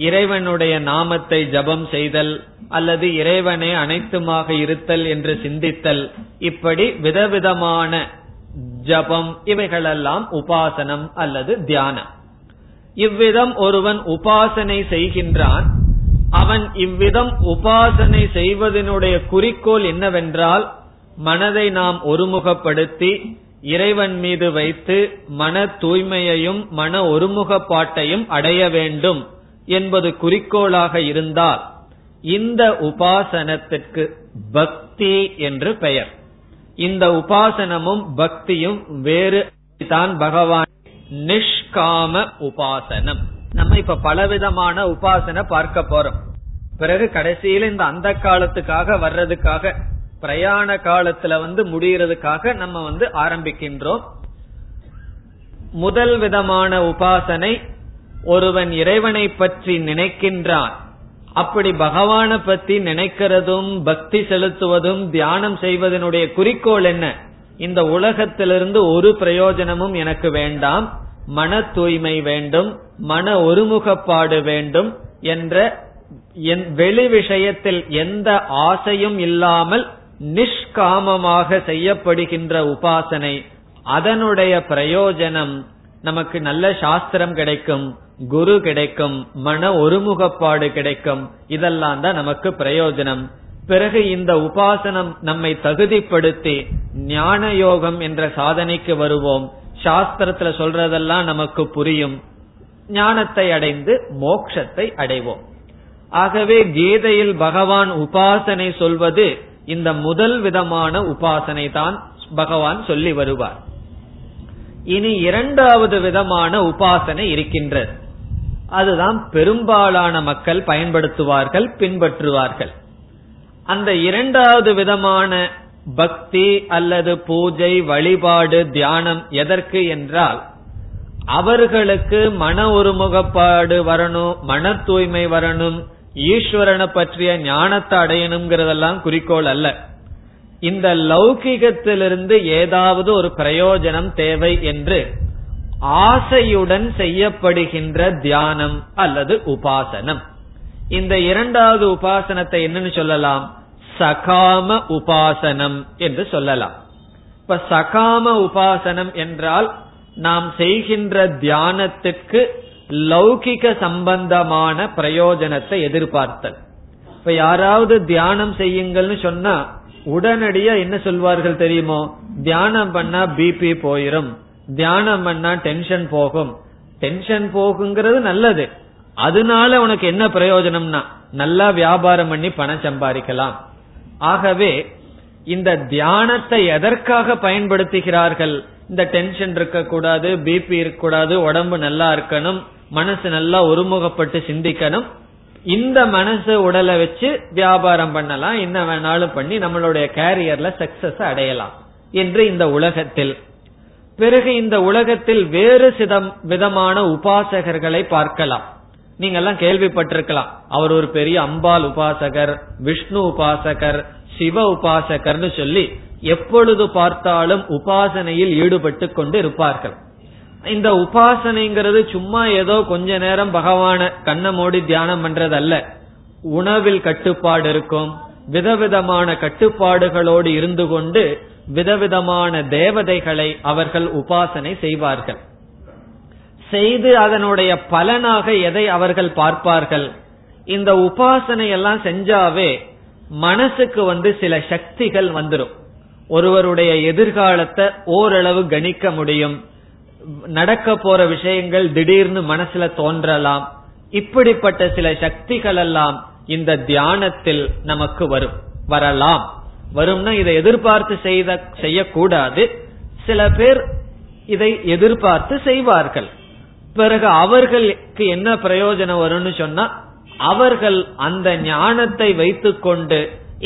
இறைவனுடைய நாமத்தை ஜபம் செய்தல் அல்லது இறைவனை அனைத்துமாக இருத்தல் என்று சிந்தித்தல், இப்படி விதவிதமான ஜபம், இவைகளெல்லாம் உபாசனம் அல்லது தியானம். இவ்விதம் ஒருவன் உபாசனை செய்கின்றான். அவன் இவ்விதம் உபாசனை செய்வதனுடைய குறிக்கோள் என்னவென்றால், மனதை நாம் ஒருமுகப்படுத்தி இறைவன் மீது வைத்து மன தூய்மையையும் மன ஒருமுகப்பாட்டையும் அடைய வேண்டும் என்பது குறிக்கோளாக இருந்தால் இந்த உபாசனத்திற்கு பக்தி என்று பெயர். இந்த உபாசனமும் பக்தியும் வேறு தான். பகவான் நிஷ்காம உபாசனம். நம்ம இப்ப பலவிதமான உபாசனை பார்க்க போறோம். பிறகு கடைசியில இந்த அந்த காலத்துக்காக வர்றதுக்காக, பிரயாண காலத்துல வந்து முடியறதுக்காக நம்ம வந்து ஆரம்பிக்கின்றோம். முதல் விதமான உபாசனை, ஒருவன் இறைவனை பற்றி நினைக்கின்றான். அப்படி பகவானை பற்றி நினைக்கிறதும் பக்தி செலுத்துவதும் தியானம் செய்வதனுடைய குறிக்கோள் என்ன? இந்த உலகத்திலிருந்து ஒரு பிரயோஜனமும் எனக்கு வேண்டாம், மன தூய்மை வேண்டும், மன ஒருமுகப்பாடு வேண்டும் என்ற வெளி விஷயத்தில் எந்த ஆசையும் இல்லாமல் நிஷ்காமமாக செய்யப்படுகின்ற உபாசனை. அதனுடைய பிரயோஜனம், நமக்கு நல்ல சாஸ்திரம் கிடைக்கும், குரு கிடைக்கும், மன ஒருமுகப்பாடு கிடைக்கும். இதெல்லாம் தான் நமக்கு பிரயோஜனம். பிறகு இந்த உபாசனம் நம்மை தகுதிப்படுத்தி ஞான யோகம் என்ற சாதனைக்கு வருவோம். சாஸ்திரத்துல சொல்றதெல்லாம் நமக்கு புரியும், ஞானத்தை அடைந்து மோட்சத்தை அடைவோம். ஆகவே கீதையில் பகவான் உபாசனை சொல்வது இந்த முதல் விதமான உபாசனை தான் பகவான் சொல்லி வருவார். இனி இரண்டாவது விதமான உபாசனை இருக்கின்றது. அதுதான் பெரும்பாலான மக்கள் பயன்படுத்துவார்கள், பின்பற்றுவார்கள். அந்த இரண்டாவது விதமான பக்தி அல்லது பூஜை, வழிபாடு, தியானம் எதற்கு என்றால், அவர்களுக்கு மன ஒருமுகப்பாடு வரணும், மன தூய்மை வரணும், ஈஸ்வரனை பற்றிய ஞானத்தை அடையணுங்கிறதெல்லாம் குறிக்கோள் அல்ல. இந்த லௌகிகத்திலிருந்து ஏதாவது ஒரு பிரயோஜனம் தேவை என்று ஆசையுடன் செய்யப்படுகின்ற தியானம் அல்லது உபாசனம். இந்த இரண்டாவது உபாசனத்தை என்னன்னு சொல்லலாம்? சகாம உபாசனம் என்று சொல்லலாம். இப்ப சகாம உபாசனம் என்றால் நாம் செய்கின்ற தியானத்திற்கு லௌகிக சம்பந்தமான பிரயோஜனத்தை எதிர்பார்த்தல். இப்ப யாராவது தியானம் செய்யுங்கள்னு சொன்னா உடனடியா என்ன சொல்வார்கள் தெரியுமோ? தியானம் பண்ணா பிபி போயிரும், தியானம் பண்ணா டென்ஷன் போகும். டென்ஷன் போகுங்கிறது நல்லது, அதனால உனக்கு என்ன பிரயோஜனம்னா நல்லா வியாபாரம் பண்ணி பணம் சம்பாதிக்கலாம். ஆகவே இந்த தியானத்தை எதற்காக பயன்படுத்துகிறார்கள்? இந்த டென்ஷன் இருக்க கூடாது, பிபி இருக்க கூடாது, உடம்பு நல்லா இருக்கணும், மனசு நல்லா ஒருமுகப்பட்டு சிந்திக்கணும், இந்த மனசு உடலை வச்சு வியாபாரம் பண்ணலாம், என்ன வேணாலும் பண்ணி நம்மளுடைய கேரியர்ல சக்சஸ் அடையலாம் என்று இந்த உலகத்தில். பிறகு இந்த உலகத்தில் வேறு விதமான உபாசகர்களை பார்க்கலாம். நீங்க எல்லாம் கேள்விப்பட்டிருக்கலாம், அவர் ஒரு பெரிய அம்பாள் உபாசகர், விஷ்ணு உபாசகர், சிவ உபாசகர்னு சொல்லி எப்பொழுது பார்த்தாலும் உபாசனையில் ஈடுபட்டு கொண்டு இருப்பார்கள். இந்த உபாசனைங்கிறது சும்மா ஏதோ கொஞ்ச நேரம் பகவான கண்ண மூடி தியானம் பண்றது அல்ல. உணவில் கட்டுப்பாடு இருக்கும், விதவிதமான கட்டுப்பாடுகளோடு இருந்து கொண்டு விதவிதமான தேவதைகளை அவர்கள் உபாசனை செய்வார்கள். செய்து அதனுடைய பலனாக எதை அவர்கள் பார்ப்பார்கள்? இந்த உபாசனை எல்லாம் செஞ்சாவே மனசுக்கு வந்து சில சக்திகள் வந்துடும். ஒருவருடைய எதிர்காலத்தை ஓரளவு கணிக்க முடியும், நடக்க போற விஷயங்கள் திடீர்னு மனசுல தோன்றலாம். இப்படிப்பட்ட சில சக்திகள் எல்லாம் இந்த தியானத்தில் நமக்கு வரும் வரலாம் வரும்னா இதை எதிர்பார்த்து செய்த செய்யக்கூடாது. சில பேர் இதை எதிர்பார்த்து செய்வார்கள். பிறகு அவர்களுக்கு என்ன பிரயோஜனம் வரும்னு சொன்னா, அவர்கள் அந்த ஞானத்தை வைத்துக் கொண்டு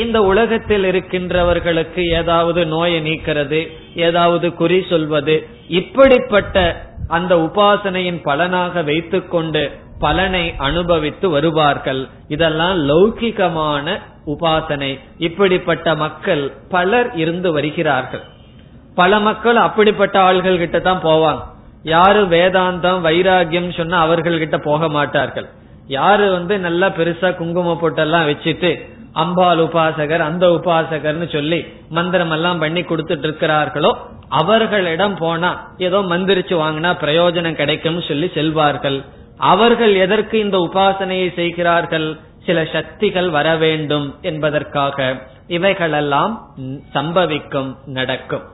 இந்த உலகத்தில் இருக்கின்றவர்களுக்கு ஏதாவது நோயை நீக்கிறது, ஏதாவது குறி சொல்வது, இப்படிப்பட்ட அந்த உபாசனையின் பலனாக வைத்துக் கொண்டு பலனை அனுபவித்து வருவார்கள். இதெல்லாம் லௌகிகமான உபாசனை. இப்படிப்பட்ட மக்கள் பலர் இருந்து வருகிறார்கள். பல மக்கள் அப்படிப்பட்ட ஆள்கள் கிட்ட தான் போவாங்க. யாரு வேதாந்தம் வைராகியம் சொன்னா அவர்கள்கிட்ட போக மாட்டார்கள். யாரு வந்து நல்லா பெருசா குங்கும போட்டெல்லாம் வச்சுட்டு அம்பாள் உபாசகர் அந்த உபாசகர்னு சொல்லி மந்திரம் எல்லாம் பண்ணி கொடுத்துட்டு இருக்கிறார்களோ அவர்களிடம் போனா ஏதோ மந்திரிச்சு வாங்கினா பிரயோஜனம் கிடைக்கும் சொல்லி செல்வார்கள். அவர்கள் எதற்கு இந்த உபாசனையை செய்கிறார்கள்? சில சக்திகள் வர வேண்டும் என்பதற்காக. இவைகளெல்லாம் சம்பவிக்கும், நடக்கும்.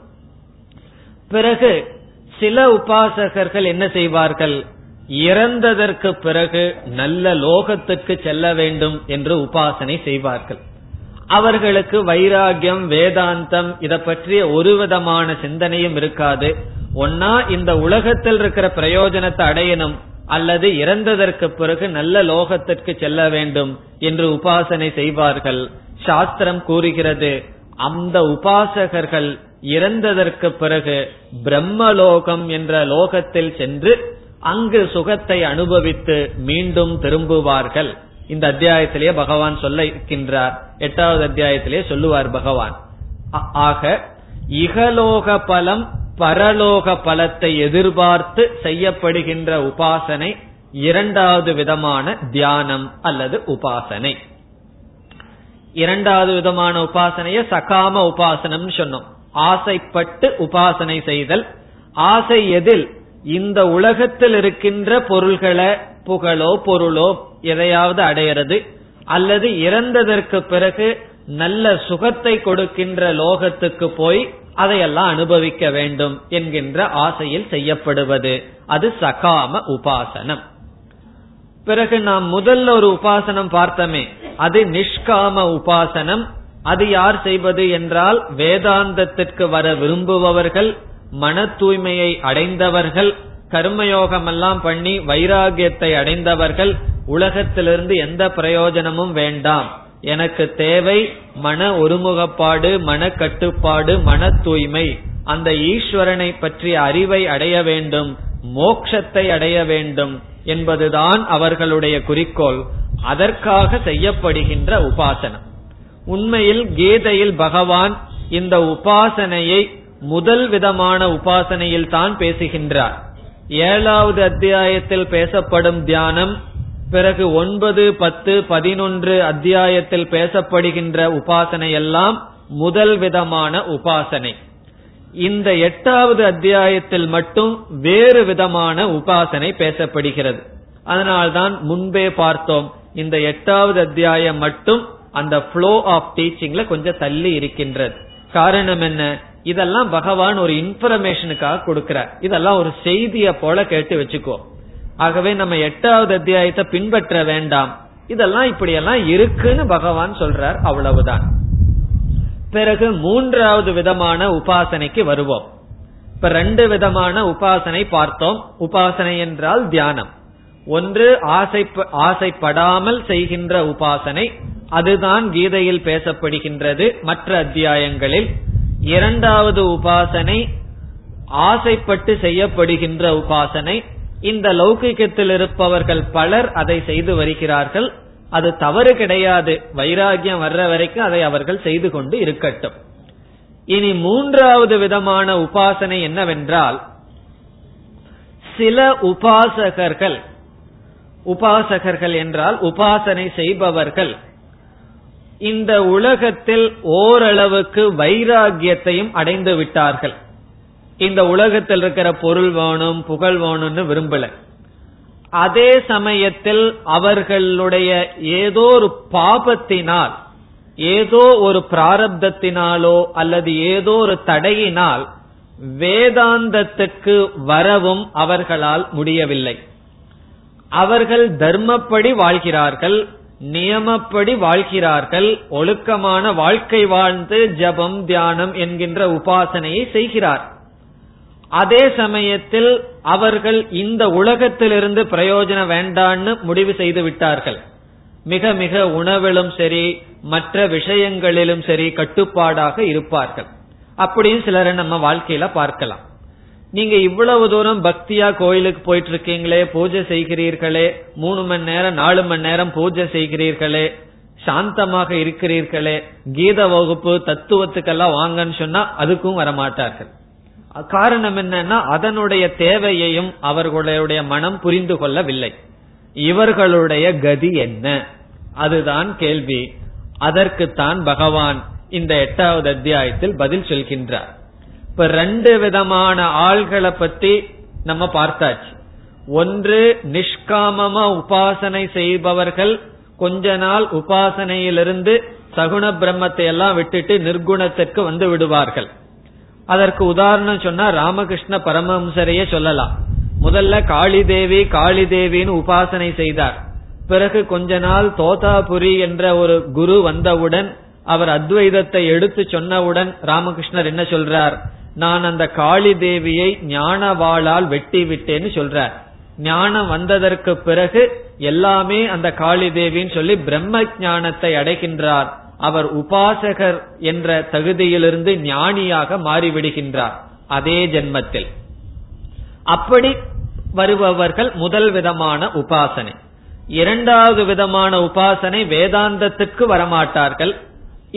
பிறகு சில உபாசகர்கள் என்ன செய்வார்கள்? இறந்ததற்கு பிறகு நல்ல லோகத்துக்கு செல்ல வேண்டும் என்று உபாசனை செய்வார்கள். அவர்களுக்கு வைராகியம் வேதாந்தம் இதை பற்றிய ஒரு விதமான சிந்தனையும் இருக்காது. ஒன்னா இந்த உலகத்தில் இருக்கிற பிரயோஜனத்தை அடையணும், அல்லது இறந்ததற்கு பிறகு நல்ல லோகத்திற்கு செல்ல வேண்டும் என்று உபாசனை செய்வார்கள். சாஸ்திரம் கூறுகிறது, அந்த உபாசகர்கள் இறந்ததற்கு பிறகு பிரம்மலோகம் என்ற லோகத்தில் சென்று அங்கு சுகத்தை அனுபவித்து மீண்டும் திரும்புவார்கள். இந்த அத்தியாயத்திலேயே பகவான் சொல்ல இருக்கின்றார், எட்டாவது அத்தியாயத்திலேயே சொல்லுவார் பகவான். ஆக இகலோக பலம் பரலோக பலத்தை எதிர்பார்த்து செய்யப்படுகின்ற உபாசனை இரண்டாவது விதமான தியானம் அல்லது உபாசனை. இரண்டாவது விதமான உபாசனைய சகாம உபாசனம் சொன்னோம். ஆசைப்பட்டு உபாசனை செய்தல். ஆசை எதில்? இந்த உலகத்தில் இருக்கின்ற பொருள்களை, புகழோ பொருளோ எதையாவது அடையிறது, அல்லது இறந்ததற்கு பிறகு நல்ல சுகத்தை கொடுக்கின்ற லோகத்துக்கு போய் அதையெல்லாம் அனுபவிக்க வேண்டும் என்கின்ற ஆசையில் செய்யப்படுவது அது சகாம உபாசனம். பிறகு நாம் முதல்ல ஒரு உபாசனம் பார்த்தமே, அது நிஷ்காம உபாசனம். அது யார் செய்வது என்றால் வேதாந்தத்திற்கு வர விரும்புபவர்கள், மன தூய்மையை அடைந்தவர்கள், கர்மயோகம் எல்லாம் பண்ணி வைராகியத்தை அடைந்தவர்கள். உலகத்திலிருந்து எந்த பிரயோஜனமும் வேண்டாம், எனக்கு தேவை மன ஒருமுகப்பாடு, மன கட்டுப்பாடு, மன தூய்மை, அந்த ஈஸ்வரனை பற்றிய அறிவை அடைய வேண்டும், மோட்சத்தை அடைய வேண்டும் என்பதுதான் அவர்களுடைய குறிக்கோள். அதற்காக செய்யப்படுகின்ற உபாசனம். உண்மையில் கீதையில் பகவான் இந்த உபாசனையை முதல் விதமான உபாசனையில் தான் பேசுகின்றார். ஏழாவது அத்தியாயத்தில் பேசப்படும் தியானம், பிறகு ஒன்பது பத்து பதினொன்று அத்தியாயத்தில் பேசப்படுகின்ற உபாசனை எல்லாம் முதல் விதமான உபாசனை. இந்த எட்டாவது அத்தியாயத்தில் மட்டும் வேறு விதமான உபாசனை பேசப்படுகிறது. அதனால்தான் முன்பே பார்த்தோம், இந்த எட்டாவது அத்தியாயம் மட்டும் அந்த ஃப்ளோ ஆஃப் டீச்சிங்ல கொஞ்சம் தள்ளி இருக்கின்றது. காரணம் என்ன? இதெல்லாம் பகவான் ஒரு இன்ஃபர்மேஷனுக்காக கொடுக்கிறார். இதெல்லாம் ஒரு செய்தியை போல கேட்டு வச்சுக்கோ. ஆகவே நம்ம எட்டாவது அத்தியாயத்தை பின்பற்ற வேண்டாம். இதெல்லாம் இப்படியெல்லாம் இருக்குன்னு பகவான் சொல்றார், அவ்வளவுதான். பிறகு மூன்றாவது விதமான உபாசனைக்கு வருவோம். இப்ப ரெண்டு விதமான உபாசனை பார்த்தோம். உபாசனை என்றால் தியானம். ஒன்று ஆசை ஆசைப்படாமல் செய்கின்ற உபாசனை, அதுதான் கீதையில் பேசப்படுகின்றது மற்ற அத்தியாயங்களில். இரண்டாவது உபாசனை ஆசைப்பட்டு செய்யப்படுகின்ற உபாசனை. இந்த லௌகிகத்தில் இருப்பவர்கள் பலர் அதை செய்து வருகிறார்கள். அது தவறு கிடையாது. வைராகியம் வர்ற வரைக்கும் அதை அவர்கள் செய்து கொண்டு இருக்கட்டும். இனி மூன்றாவது விதமான உபாசனை என்னவென்றால், சில உபாசகர்கள், உபாசகர்கள் என்றால் உபாசனை செய்பவர்கள், இந்த உலகத்தில் ஓரளவுக்கு வைராகியத்தையும் அடைந்து விட்டார்கள். இந்த உலகத்தில் இருக்கிற பொருள் வேணும், புகழ் வேணும்னு விரும்பல. அதே சமயத்தில் அவர்களுடைய ஏதோ ஒரு பாபத்தினால், ஏதோ ஒரு பிராரப்தத்தினாலோ அல்லது ஏதோ ஒரு தடையினால் வேதாந்தத்துக்கு வரவும் அவர்களால் முடியவில்லை. அவர்கள் தர்மப்படி வாழ்கிறார்கள், நியமப்படி வாழ்கிறார்கள், ஒழுக்கமான வாழ்க்கை வாழ்ந்து ஜபம் தியானம் என்கின்ற உபாசனையை செய்கிறார். அதே சமயத்தில் அவர்கள் இந்த உலகத்திலிருந்து பிரயோஜனம் வேண்டான்னு முடிவு செய்து விட்டார்கள். மிக மிக உணவிலும் சரி மற்ற விஷயங்களிலும் சரி கட்டுப்பாடாக இருப்பார்கள். அப்படியும் சிலரை நம்ம வாழ்க்கையில பார்க்கலாம். நீங்க இவ்வளவு தூரம் பக்தியா கோயிலுக்கு போயிட்டு இருக்கீங்களே, பூஜை செய்கிறீர்களே, மூணு மணி நேரம் நாலு மணி நேரம் பூஜை செய்கிறீர்களே, சாந்தமாக இருக்கிறீர்களே, கீத வகுப்பு தத்துவத்துக்கெல்லாம் வாங்கன்னு சொன்னா அதுக்கும் வரமாட்டார்கள். காரணம் என்னன்னா அதனுடைய தேவையையும் அவர்களுடைய மனம் புரிந்து கொள்ளவில்லை. இவர்களுடைய கதி என்ன, அதுதான் கேள்வி. அதற்குத்தான் பகவான் இந்த எட்டாவது அத்தியாயத்தில் பதில் சொல்கின்றார். இப்ப ரெண்டு விதமான ஆள்களை பத்தி நம்ம பார்த்தாச்சு. ஒன்று, நிஷ்காமமா உபாசனை செய்பவர்கள், கொஞ்ச நாள் உபாசனையிலிருந்து சகுண பிரம்மத்தை எல்லாம் விட்டுட்டு நிர்குணத்திற்கு வந்து விடுவார்கள். அதற்கு உதாரணம் சொன்னா ராமகிருஷ்ண பரமஹம்சரையே சொல்லலாம். முதல்ல காளி தேவி காளி தேவின்னு உபாசனை செய்தார். பிறகு கொஞ்ச நாள் தோதாபுரி என்ற ஒரு குரு வந்தவுடன், அவர் அத்வைதத்தை எடுத்து சொன்னவுடன் ராமகிருஷ்ணர் என்ன சொல்றார், நான் அந்த காளி தேவியை ஞானவாளால் வெட்டி விட்டேன்னு சொல்றார். ஞானம் வந்ததற்கு பிறகு எல்லாமே அந்த காளி தேவின்னு சொல்லி பிரம்ம ஞானத்தை அடைகின்றார். அவர் உபாசகர் என்ற தகுதியிலிருந்து ஞானியாக மாறிவிடுகின்றார் அதே ஜென்மத்தில். அப்படி வருபவர்கள் முதல் விதமான உபாசனை. இரண்டாவது விதமான உபாசனை, வேதாந்தத்துக்கு வரமாட்டார்கள்,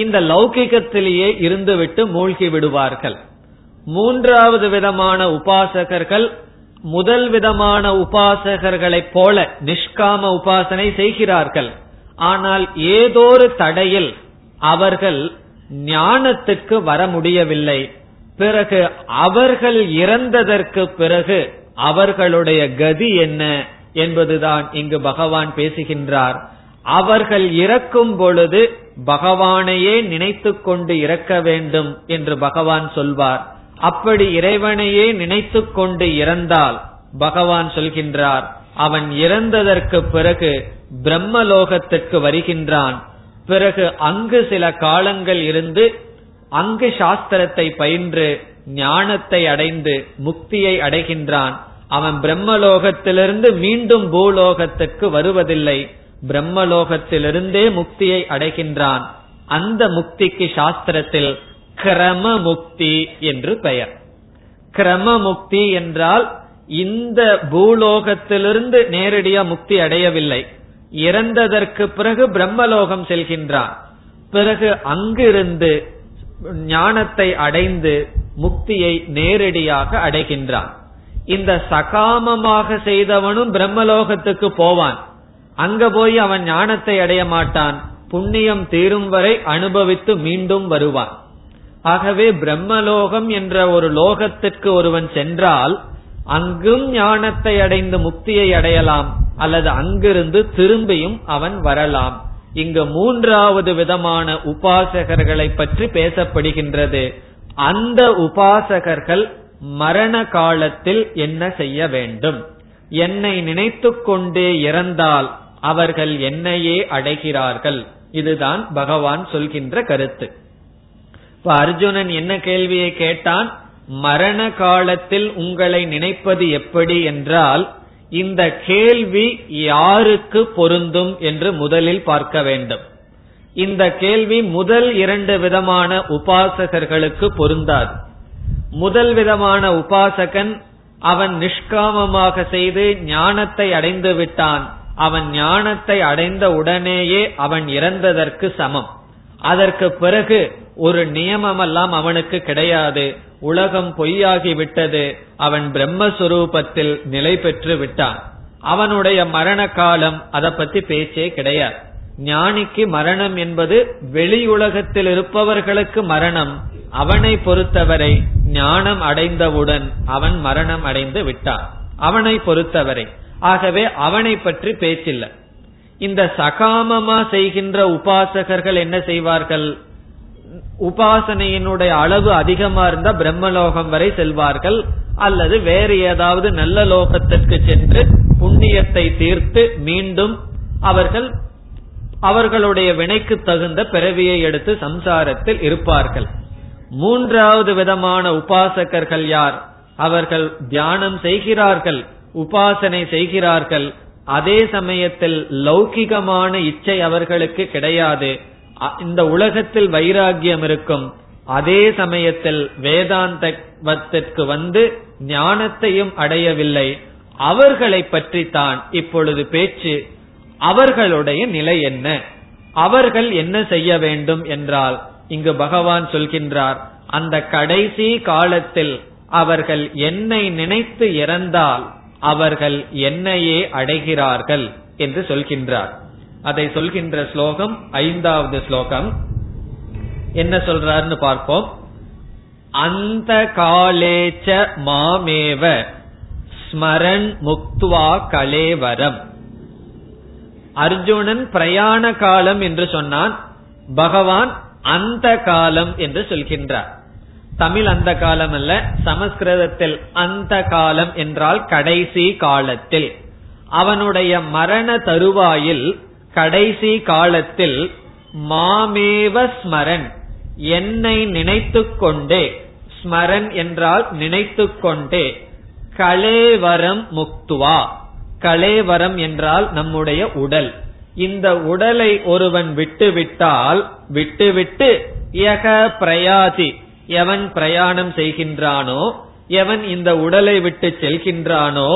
இந்த லௌகிகத்திலேயே இருந்துவிட்டு மூழ்கி விடுவார்கள். மூன்றாவது விதமான உபாசகர்கள் முதல் விதமான உபாசகர்களைப் போல நிஷ்காம உபாசனை செய்கிறார்கள், ஆனால் ஏதோ ஒரு தடையில் அவர்கள் ஞானத்துக்கு வர முடியவில்லை. பிறகு அவர்கள் இறந்ததற்கு பிறகு அவர்களுடைய கதி என்ன என்பதுதான் இங்கு பகவான் பேசுகின்றார். அவர்கள் இறக்கும் பொழுது பகவானையே நினைத்து கொண்டு இறக்க வேண்டும் என்று பகவான் சொல்வார். அப்படி இறைவனையே நினைத்து கொண்டு இறந்தால் பகவான் சொல்கின்றார், அவன் இறந்ததற்கு பிறகு பிரம்மலோகத்திற்கு வருகின்றான். பிறகு அங்கு சில காலங்கள் இருந்து அங்கு சாஸ்திரத்தை பயின்று ஞானத்தை அடைந்து முக்தியை அடைகின்றான். அவன் பிரம்மலோகத்திலிருந்து மீண்டும் பூலோகத்திற்கு வருவதில்லை, பிரம்மலோகத்திலிருந்தே முக்தியை அடைகின்றான். அந்த முக்திக்கு சாஸ்திரத்தில் கிரம முக்தி என்று பெயர். கிரம முக்தி என்றால் இந்த பூலோகத்திலிருந்து நேரடியா முக்தி அடையவில்லை, இறந்ததற்கு பிறகு பிரம்மலோகம் செல்கின்றான். பிறகு அங்கிருந்து ஞானத்தை அடைந்து முக்தியை நேரடியாக அடைகின்றான். இந்த சகாமமாக செய்தவனும் பிரம்மலோகத்துக்கு போவான், அங்க போய் அவன் ஞானத்தை அடைய மாட்டான், புண்ணியம் தீரும் வரை அனுபவித்து மீண்டும் வருவான். ஆகவே பிரம்மலோகம் என்ற ஒரு லோகத்திற்கு ஒருவன் சென்றால் அங்கும் ஞானத்தை அடைந்து முக்தியை அடையலாம், அல்லது அங்கிருந்து திரும்பியும் அவன் வரலாம். இங்கு மூன்றாவது விதமான உபாசகர்களை பற்றி பேசப்படுகின்றது. அந்த உபாசகர்கள் மரண காலத்தில் என்ன செய்ய வேண்டும்? என்னை நினைத்து கொண்டே இறந்தால் அவர்கள் என்னையே அடைகிறார்கள். இதுதான் பகவான் சொல்கின்ற கருத்து. இப்ப அர்ஜுனன் என்ன கேள்வியை கேட்டான்? மரண காலத்தில் உங்களை நினைப்பது எப்படி என்றால், இந்த கேள்வி யாருக்கு பொருந்தும் என்று முதலில் பார்க்க வேண்டும். இந்த கேள்வி முதல் இரண்டு விதமான உபாசகர்களுக்கு பொருந்தாது. முதல் விதமான உபாசகன் அவன் நிஷ்காமமாக செய்து ஞானத்தை அடைந்து விட்டான். அவன் ஞானத்தை அடைந்த உடனேயே அவன் இறந்ததற்கு சமம். அதற்கு பிறகு ஒரு நியமமெல்லாம் அவனுக்கு கிடையாது. உலகம் பொய்யாகி விட்டது, அவன் பிரம்மஸ்வரூபத்தில் நிலை பெற்று விட்டான். அவனுடைய மரண காலம் அதை பத்தி பேச்சே கிடையாது. ஞானிக்கு மரணம் என்பது வெளி உலகத்தில் இருப்பவர்களுக்கு மரணம், அவனை பொறுத்தவரை ஞானம் அடைந்தவுடன் அவன் மரணம் அடைந்து விட்டான் அவனை பொறுத்தவரை. ஆகவே அவனை பற்றி பேச்சில்லை. இந்த சகாமமா செய்கின்ற உபாசகர்கள் என்ன செய்வார்கள்? உபாசனையினுடைய அளவு அதிகமா இருந்தா பிரம்மலோகம் வரை செல்வார்கள், அல்லது வேறு ஏதாவது நல்ல லோகத்திற்கு சென்று புண்ணியத்தை தீர்த்து மீண்டும் அவர்கள் அவர்களுடைய வினைக்கு தகுந்த பிறவியை எடுத்து சம்சாரத்தில் இருப்பார்கள். மூன்றாவது விதமான உபாசகர்கள் யார்? அவர்கள் தியானம் செய்கிறார்கள், உபாசனை செய்கிறார்கள், அதே சமயத்தில் லௌகிகமான இச்சை அவர்களுக்கு கிடையாது. இந்த உலகத்தில் வைராகியம் இருக்கும், அதே சமயத்தில் வேதாந்தத்திற்கு வந்து ஞானத்தையும் அடையவில்லை. அவர்களை பற்றி தான் இப்பொழுது பேச்சு. அவர்களுடைய நிலை என்ன, அவர்கள் என்ன செய்ய வேண்டும் என்றால் இங்கு பகவான் சொல்கின்றார், அந்த கடைசி காலத்தில் அவர்கள் என்னை நினைத்து இறந்தால் அவர்கள் என்னையே அடைகிறார்கள் என்று சொல்கின்றார். அதை சொல்கின்ற ஸ்லோகம் ஐந்தாவது ஸ்லோகம். என்ன சொல்றார்னு பார்ப்போம். அந்த காலேச்ச மாமேவ ஸ்மரன் முக்துவா கலேவரம். அர்ஜுனன் பிரயாண காலம் என்று சொன்னான், பகவான் அந்த காலம் என்று சொல்கின்றார். தமிழ் அந்த காலம் அல்ல, சமஸ்கிருதத்தில் அந்த காலம் என்றால் கடைசி காலத்தில். அவனுடைய மரண தருவாயில் கடைசி காலத்தில் மாமேவ ஸ்மரன், என்னை நினைத்துக் கொண்டே, ஸ்மரன் என்றால் நினைத்துக் கொண்டே, கலேவரம் முக்துவா. கலேவரம் என்றால் நம்முடைய உடல். இந்த உடலை ஒருவன் விட்டுவிட்டால், விட்டுவிட்டு யக பிரயாதி, எவன் பிரயாணம் செய்கின்றானோ, எவன் இந்த உடலை விட்டு செல்கின்றானோ,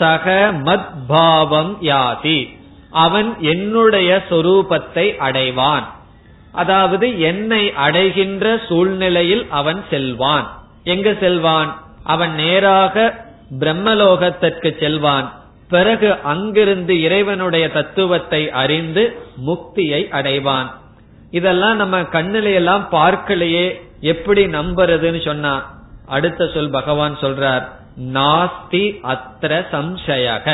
சக மத்பாவம் யாதி, அவன் என்னுடைய சொரூபத்தை அடைவான். அதாவது என்னை அடைகின்ற சூழ்நிலையில் அவன் செல்வான். எங்கு செல்வான்? அவன் நேராக பிரம்மலோகத்திற்கு செல்வான். பிறகு அங்கிருந்து இறைவனுடைய தத்துவத்தை அறிந்து முக்தியை அடைவான். இதெல்லாம் நம்ம கண்ணிலையெல்லாம் பார்க்கலையே, எப்படி நம்புறதுன்னு சொன்னா, அடுத்த சொல் பகவான் சொல்றார், நாஸ்தி அத்ர சம்சயக,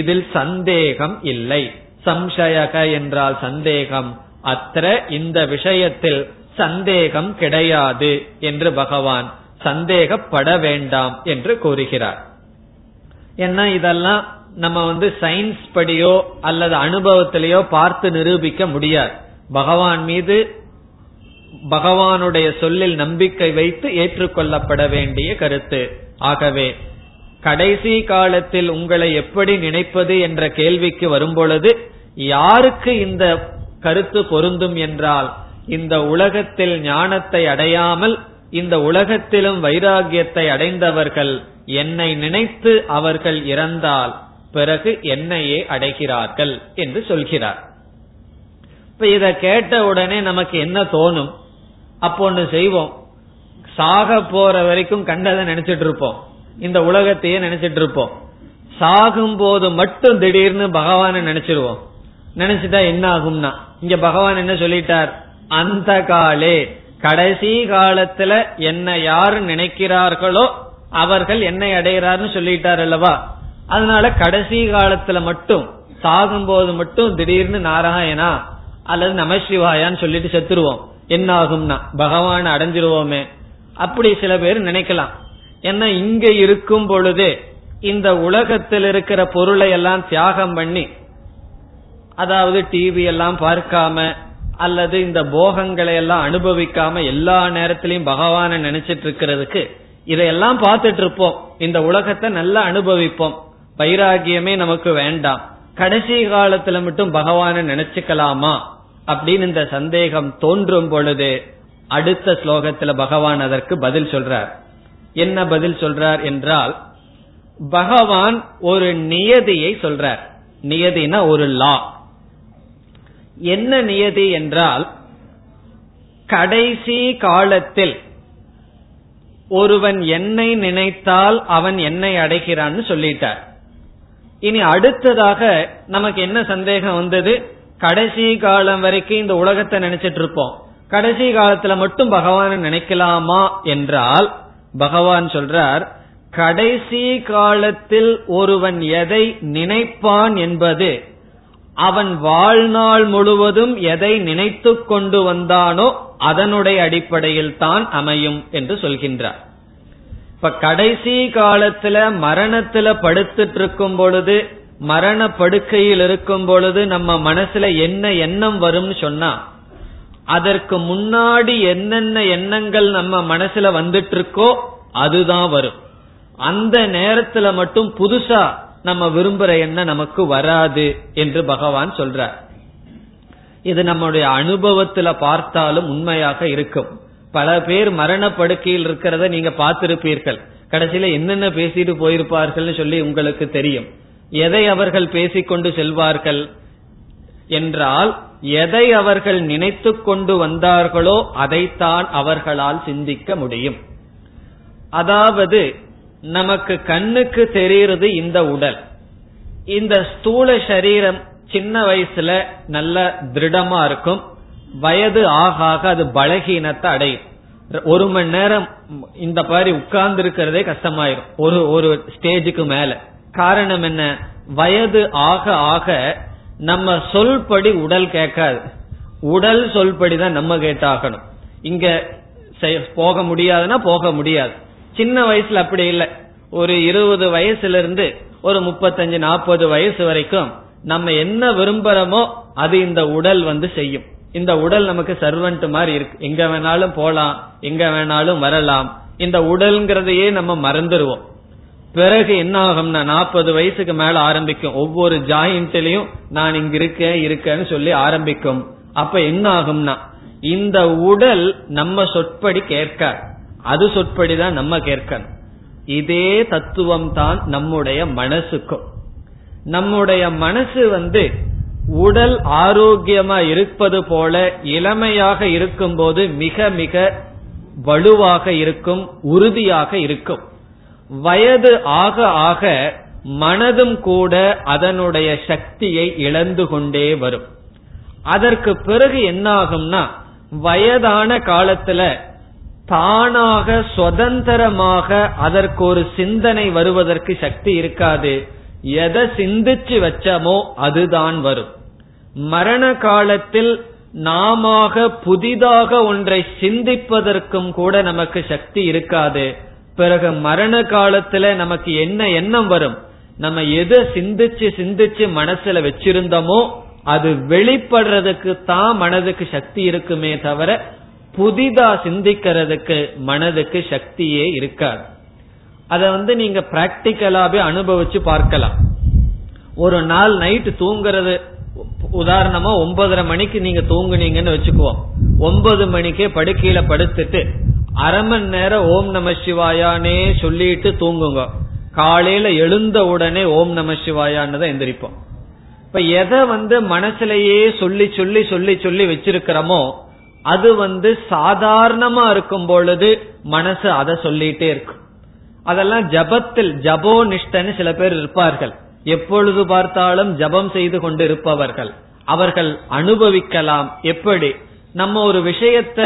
இதில் சந்தேகம் இல்லை. சம்சயக என்றால் சந்தேகம், அத்ர இந்த விஷயத்தில் சந்தேகம் கிடையாது என்று பகவான் சந்தேகப்பட வேண்டாம் என்று கூறுகிறார். என்ன, இதெல்லாம் நம்ம வந்து சயின்ஸ் படியோ அல்லது அனுபவத்திலேயோ பார்த்து நிரூபிக்க முடியாது. பகவான் மீது, பகவானுடைய சொல்லில் நம்பிக்கை வைத்து ஏற்றுக்கொள்ளப்பட வேண்டிய கருத்து. ஆகவே கடைசி காலத்தில் உங்களை எப்படி நினைப்பது என்ற கேள்விக்கு வரும்பொழுது, யாருக்கு இந்த கருத்து பொருந்தும் என்றால், இந்த உலகத்தில் ஞானத்தை அடையாமல் இந்த உலகத்திலும் வைராகியத்தை அடைந்தவர்கள் என்னை நினைத்து அவர்கள் இறந்தால் பிறகு என்னையே அடைகிறார்கள் என்று சொல்கிறார். இப்ப இத கேட்ட உடனே நமக்கு என்ன தோணும்? அப்போ ஒண்ணு செய்வோம், சாக போற வரைக்கும் கண்டதை நினைச்சிட்டு இருப்போம், இந்த உலகத்தையே நினைச்சிட்டு இருப்போம். சாகும் போது மட்டும் திடீர்னு பகவானை நினைச்சிருவோம். நினைச்சுட்டா என்ன ஆகும்னா, இங்க பகவான் என்ன சொல்லிட்டார், அந்த காலே, கடைசி காலத்துல என்ன யாரு நினைக்கிறார்களோ அவர்கள் என்னை அடைகிறார்னு சொல்லிட்டார் அல்லவா. அதனால கடைசி காலத்துல மட்டும், சாகும் போது மட்டும் திடீர்னு நாராயணா அல்லது நமசிவாயான்னு சொல்லிட்டு செத்துருவோம். என்ன ஆகும்னா பகவான் அடைஞ்சிருவோமே, அப்படி சில பேர் நினைக்கலாம். ஏன்னா இங்க இருக்கும் பொழுதே இந்த உலகத்தில் இருக்கிற பொருளை எல்லாம் தியாகம் பண்ணி, அதாவது டிவி எல்லாம் பார்க்காம அல்லது இந்த போகங்களை எல்லாம் அனுபவிக்காம எல்லா நேரத்திலயும் பகவானை நினைச்சிட்டு இருக்கிறதுக்கு, இதையெல்லாம் பார்த்துட்டு இருப்போம், இந்த உலகத்தை நல்லா அனுபவிப்போம், வைராகியமே நமக்கு வேண்டாம், கடைசி காலத்துல மட்டும் பகவானை நினைச்சுக்கலாமா அப்படின்னு இந்த சந்தேகம் தோன்றும் பொழுது அடுத்த ஸ்லோகத்துல பகவான் அதற்கு பதில் சொல்றார். என்ன பதில் சொல்றார் என்றால், பகவான் ஒரு நியதியை சொல்றார். நியதினா ஒரு லா. என்ன நியதி என்றால், கடைசி காலத்தில் ஒருவன் என்னை நினைத்தால் அவன் என்னை அடைகிறான்னு சொல்லிட்டார். இனி அடுத்ததாக நமக்கு என்ன சந்தேகம் வந்தது? கடைசி காலம் வரைக்கும் இந்த உலகத்தை நினைச்சிட்டு இருப்போம், கடைசி காலத்துல மட்டும் பகவானை நினைக்கலாமா என்றால் பகவான் சொல்றார், கடைசி காலத்தில் ஒருவன் எதை நினைப்பான் என்பது அவன் வாழ்நாள் முழுவதும் எதை நினைத்து கொண்டு வந்தானோ அதனுடைய அடிப்படையில் தான் அமையும் என்று சொல்கின்றார். இப்ப கடைசி காலத்துல மரணத்துல படுத்துட்டு இருக்கும் பொழுது, மரண படுக்கையில் இருக்கும் பொழுது நம்ம மனசுல என்ன எண்ணம் வரும்னு சொன்னா, அதற்கு முன்னாடி என்னென்ன எண்ணங்கள் நம்ம மனசுல வந்துட்டு இருக்கோ அதுதான் வரும். அந்த நேரத்துல மட்டும் புதுசா நம்ம விரும்புற எண்ணம் நமக்கு வராது என்று பகவான் சொல்றார். இது நம்முடைய அனுபவத்துல பார்த்தாலும் உண்மையாக இருக்கும். பல பேர் மரண படுக்கையில் இருக்கிறத நீங்க பார்த்திருப்பீர்கள். கடைசியில என்னென்ன பேசிட்டு போயிருப்பார்கள் சொல்லி உங்களுக்கு தெரியும். எதை அவர்கள் பேசிக்கொண்டு செல்வார்கள் என்றால், எதை அவர்கள் நினைத்து கொண்டு வந்தார்களோ அதைத்தான் அவர்களால் சிந்திக்க முடியும். அதாவது நமக்கு கண்ணுக்கு தெரிகிறது இந்த உடல், இந்த ஸ்தூல சரீரம் சின்ன வயசுல நல்ல திருடமா இருக்கும், வயது ஆக ஆக அது பலகீனத்தை அடையும். ஒரு மணி நேரம் இந்த மாதிரி உட்கார்ந்து இருக்கிறதே கஷ்டமாயிரும் ஒரு ஒரு ஸ்டேஜுக்கு மேல. காரணம் என்ன? வயது ஆக ஆக நம்ம சொல்படி உடல் கேட்காது, உடல் சொல்படிதான் நம்ம கேட்டாகணும். இங்க போக முடியாதுன்னா போக முடியாது. சின்ன வயசுல அப்படி இல்லை, ஒரு இருபது வயசுல இருந்து ஒரு முப்பத்தஞ்சு நாற்பது வயசு வரைக்கும் நம்ம என்ன விரும்புறோமோ அது இந்த உடல் வந்து செய்யும். இந்த உடல் நமக்கு சர்வன்ட் மாதிரி இருக்கு, எங்க வேணாலும் போலாம், எங்க வேணாலும் வரலாம். இந்த உடல்ங்கிறதையே நம்ம மறந்துடுவோம். பிறகு என்ன ஆகும்னா, நாற்பது வயசுக்கு மேல ஆரம்பிக்கும், ஒவ்வொரு ஜாயிண்ட்லயும் நான் இங்க இருக்கேன் இருக்கேன்னு சொல்லி ஆரம்பிக்கும். அப்ப என்ன ஆகும்னா, இந்த உடல் நம்ம சொற்படி கேட்க, அது சொற்படிதான் நம்ம கேட்கணும். இதே தத்துவம் தான் நம்முடைய மனசுக்கும். நம்முடைய மனசு வந்து உடல் ஆரோக்கியமா இருப்பது போல இளமையாக இருக்கும் போது மிக மிக வலுவாக இருக்கும், உறுதியாக இருக்கும். வயது ஆக ஆக மனதும் கூட அதனுடைய சக்தியை இழந்து கொண்டே வரும். அதற்கு பிறகு என்ன ஆகும்னா, வயதான காலத்துல தானாக சுதந்திரமாக அதற்கு ஒரு சிந்தனை வருவதற்கு சக்தி இருக்காது. எதை சிந்திச்சு வச்சமோ அதுதான் வரும். மரண காலத்தில் நாம புதிதாக ஒன்றை சிந்திப்பதற்கும் கூட நமக்கு சக்தி இருக்காது. பிறகு மரண காலத்துல நமக்கு என்ன எண்ணம் வரும்? நம்ம எதை சிந்திச்சு சிந்திச்சு மனசுல வச்சிருந்தோமோ அது வெளிப்படுறதுக்கு தான் மனதுக்கு சக்தி இருக்குமே தவிர புதிதா சிந்திக்கிறதுக்கு மனதுக்கு சக்தியே இருக்காது. அத வந்து நீங்க பிராக்டிக்கலாவே அனுபவிச்சு பார்க்கலாம். ஒரு நாள் நைட் தூங்குறது, உதாரணமா ஒன்பதரை மணிக்கு நீங்க தூங்குனீங்கன்னு வச்சுக்குவோம். ஒன்பது மணிக்கே படுக்கையில படுத்துட்டு அரை மணி நேரம் ஓம் நம சிவாயானே சொல்லிட்டு தூங்குங்க. காலையில எழுந்த உடனே ஓம் நம சிவாயான்னு தான் எந்திரிப்போம். இப்ப எதை வந்து மனசுலயே சொல்லி சொல்லி சொல்லி சொல்லி வச்சிருக்கிறோமோ அது வந்து சாதாரணமா இருக்கும் பொழுது மனசு அதை சொல்லிட்டே இருக்கும். அதெல்லாம் ஜபத்தில் ஜபோ நிஷ்டன்னு சில பேர் இருப்பார்கள், எப்பொழுது பார்த்தாலும் ஜபம் செய்து கொண்டு இருப்பவர்கள். அவர்கள் அனுபவிக்கலாம். எப்படி? நம்ம ஒரு விஷயத்த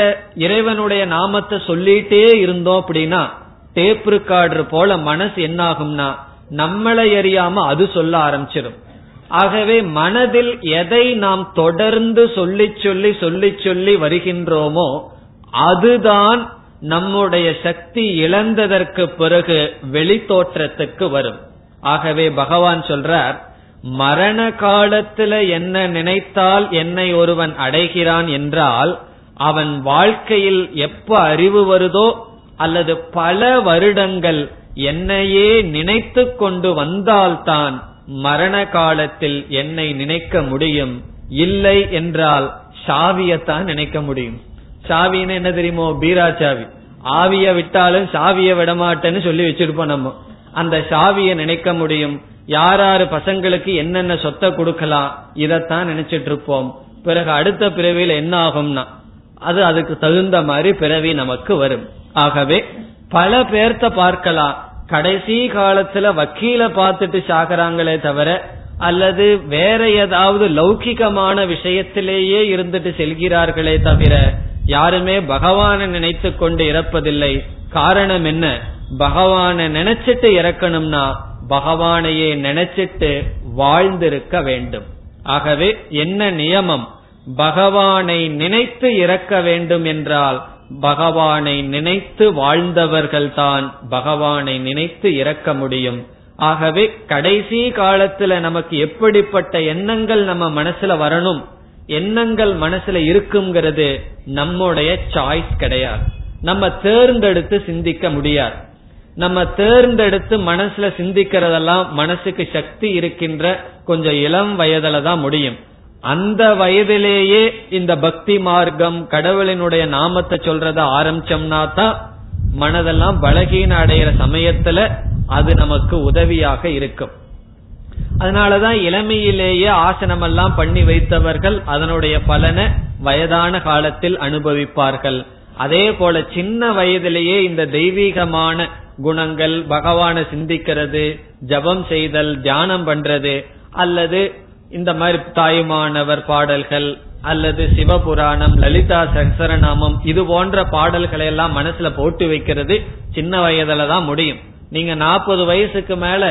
இறைவனுடைய நாமத்தை சொல்லிட்டே இருந்தோம் அப்படின்னா டேப் ரெக்கார்டர் போல மனசு என்ன ஆகும்னா, நம்மளை அறியாம அது சொல்ல ஆரம்பிச்சிடும். ஆகவே மனதில் எதை நாம் தொடர்ந்து சொல்லி சொல்லி சொல்லி சொல்லி வருகின்றோமோ அதுதான் நம்முடைய சக்தி இழந்ததற்கு பிறகு வெளித்தோற்றத்துக்கு வரும். ஆகவே பகவான் சொல்றார், மரண காலத்துல என்ன நினைத்தால் என்னை ஒருவன் அடைகிறான் என்றால், அவன் வாழ்க்கையில் எப்ப அறிவு வருதோ அல்லது பல வருடங்கள் என்னையே நினைத்து கொண்டு வந்தால்தான் மரண காலத்தில் என்னை நினைக்க முடியும். இல்லை என்றால் சாவியத்தான் நினைக்க முடியும். சாவின்னு என்ன தெரியுமோ? பீராச்சாவி. ஆவிய விட்டாலும் சாவிய விடமாட்டேன்னு சொல்லி வச்சிருப்போம் நம்ம. அந்த சாவிய நினைக்க முடியும். யாராரு பசங்களுக்கு என்னென்ன சொத்தை கொடுக்கலாம் இதத்தான் நினைச்சிட்டு இருப்போம். பிறகு அடுத்த பிறவியில என்ன ஆகும்னா அது அதுக்கு தகுந்த மாதிரி பிறவி நமக்கு வரும். ஆகவே பல பேர்த்த பார்க்கலாம், கடைசி காலத்துல வக்கீல பார்த்துட்டு சாகிறாங்களே தவிர, அல்லது வேற ஏதாவது லௌகிகமான விஷயத்திலேயே இருந்துட்டு செல்கிறார்களே தவிர, யாருமே பகவானை நினைத்து கொண்டு இறப்பதில்லை. காரணம் என்ன? பகவானை நினைச்சிட்டு இறக்கணும்னா பகவானையே நினைச்சிட்டு வாழ்ந்திருக்க வேண்டும். ஆகவே என்ன நியமம்? பகவானை நினைத்து இறக்க வேண்டும் என்றால் பகவானை நினைத்து வாழ்ந்தவர்கள் தான் பகவானை நினைத்து இறக்க முடியும். ஆகவே கடைசி காலத்துல நமக்கு எப்படிப்பட்ட எண்ணங்கள் நம்ம மனசுல வரணும், எண்ணங்கள் மனசுல இருக்குங்கிறது நம்முடைய சாய்ஸ் கிடையாது. நம்ம தேர்ந்தெடுத்து சிந்திக்க முடியாது. நம்ம தேர்ந்தெடுத்து மனசுல சிந்திக்கிறதெல்லாம் மனசுக்கு சக்தி இருக்கின்ற கொஞ்சம் இளம் வயதுல தான் முடியும். அந்த வயதிலேயே இந்த பக்தி மார்க்கம் கடவுளினுடைய நாமத்தை சொல்றத ஆரம்பிச்சோம்னா தான் மனதெல்லாம் பலகீன அடைகிற சமயத்துல அது நமக்கு உதவியாக இருக்கும். அதனாலதான் இளமையிலேயே ஆசனம் எல்லாம் பண்ணி வைத்தவர்கள் அதனுடைய பலனை வயதான காலத்தில் அனுபவிப்பார்கள். அதே போல சின்ன வயதிலேயே இந்த தெய்வீகமான குணங்கள், பகவானை சிந்திக்கிறது, ஜபம் செய்தல், தியானம் பண்றது, அல்லது இந்த மாதிரி தாயுமானவர் பாடல்கள் அல்லது சிவபுராணம், லலிதா சகஸ்ரநாமம், இது போன்ற பாடல்களை எல்லாம் மனசுல போட்டு வைக்கிறது சின்ன வயதுலதான் முடியும். நீங்க நாற்பது வயசுக்கு மேல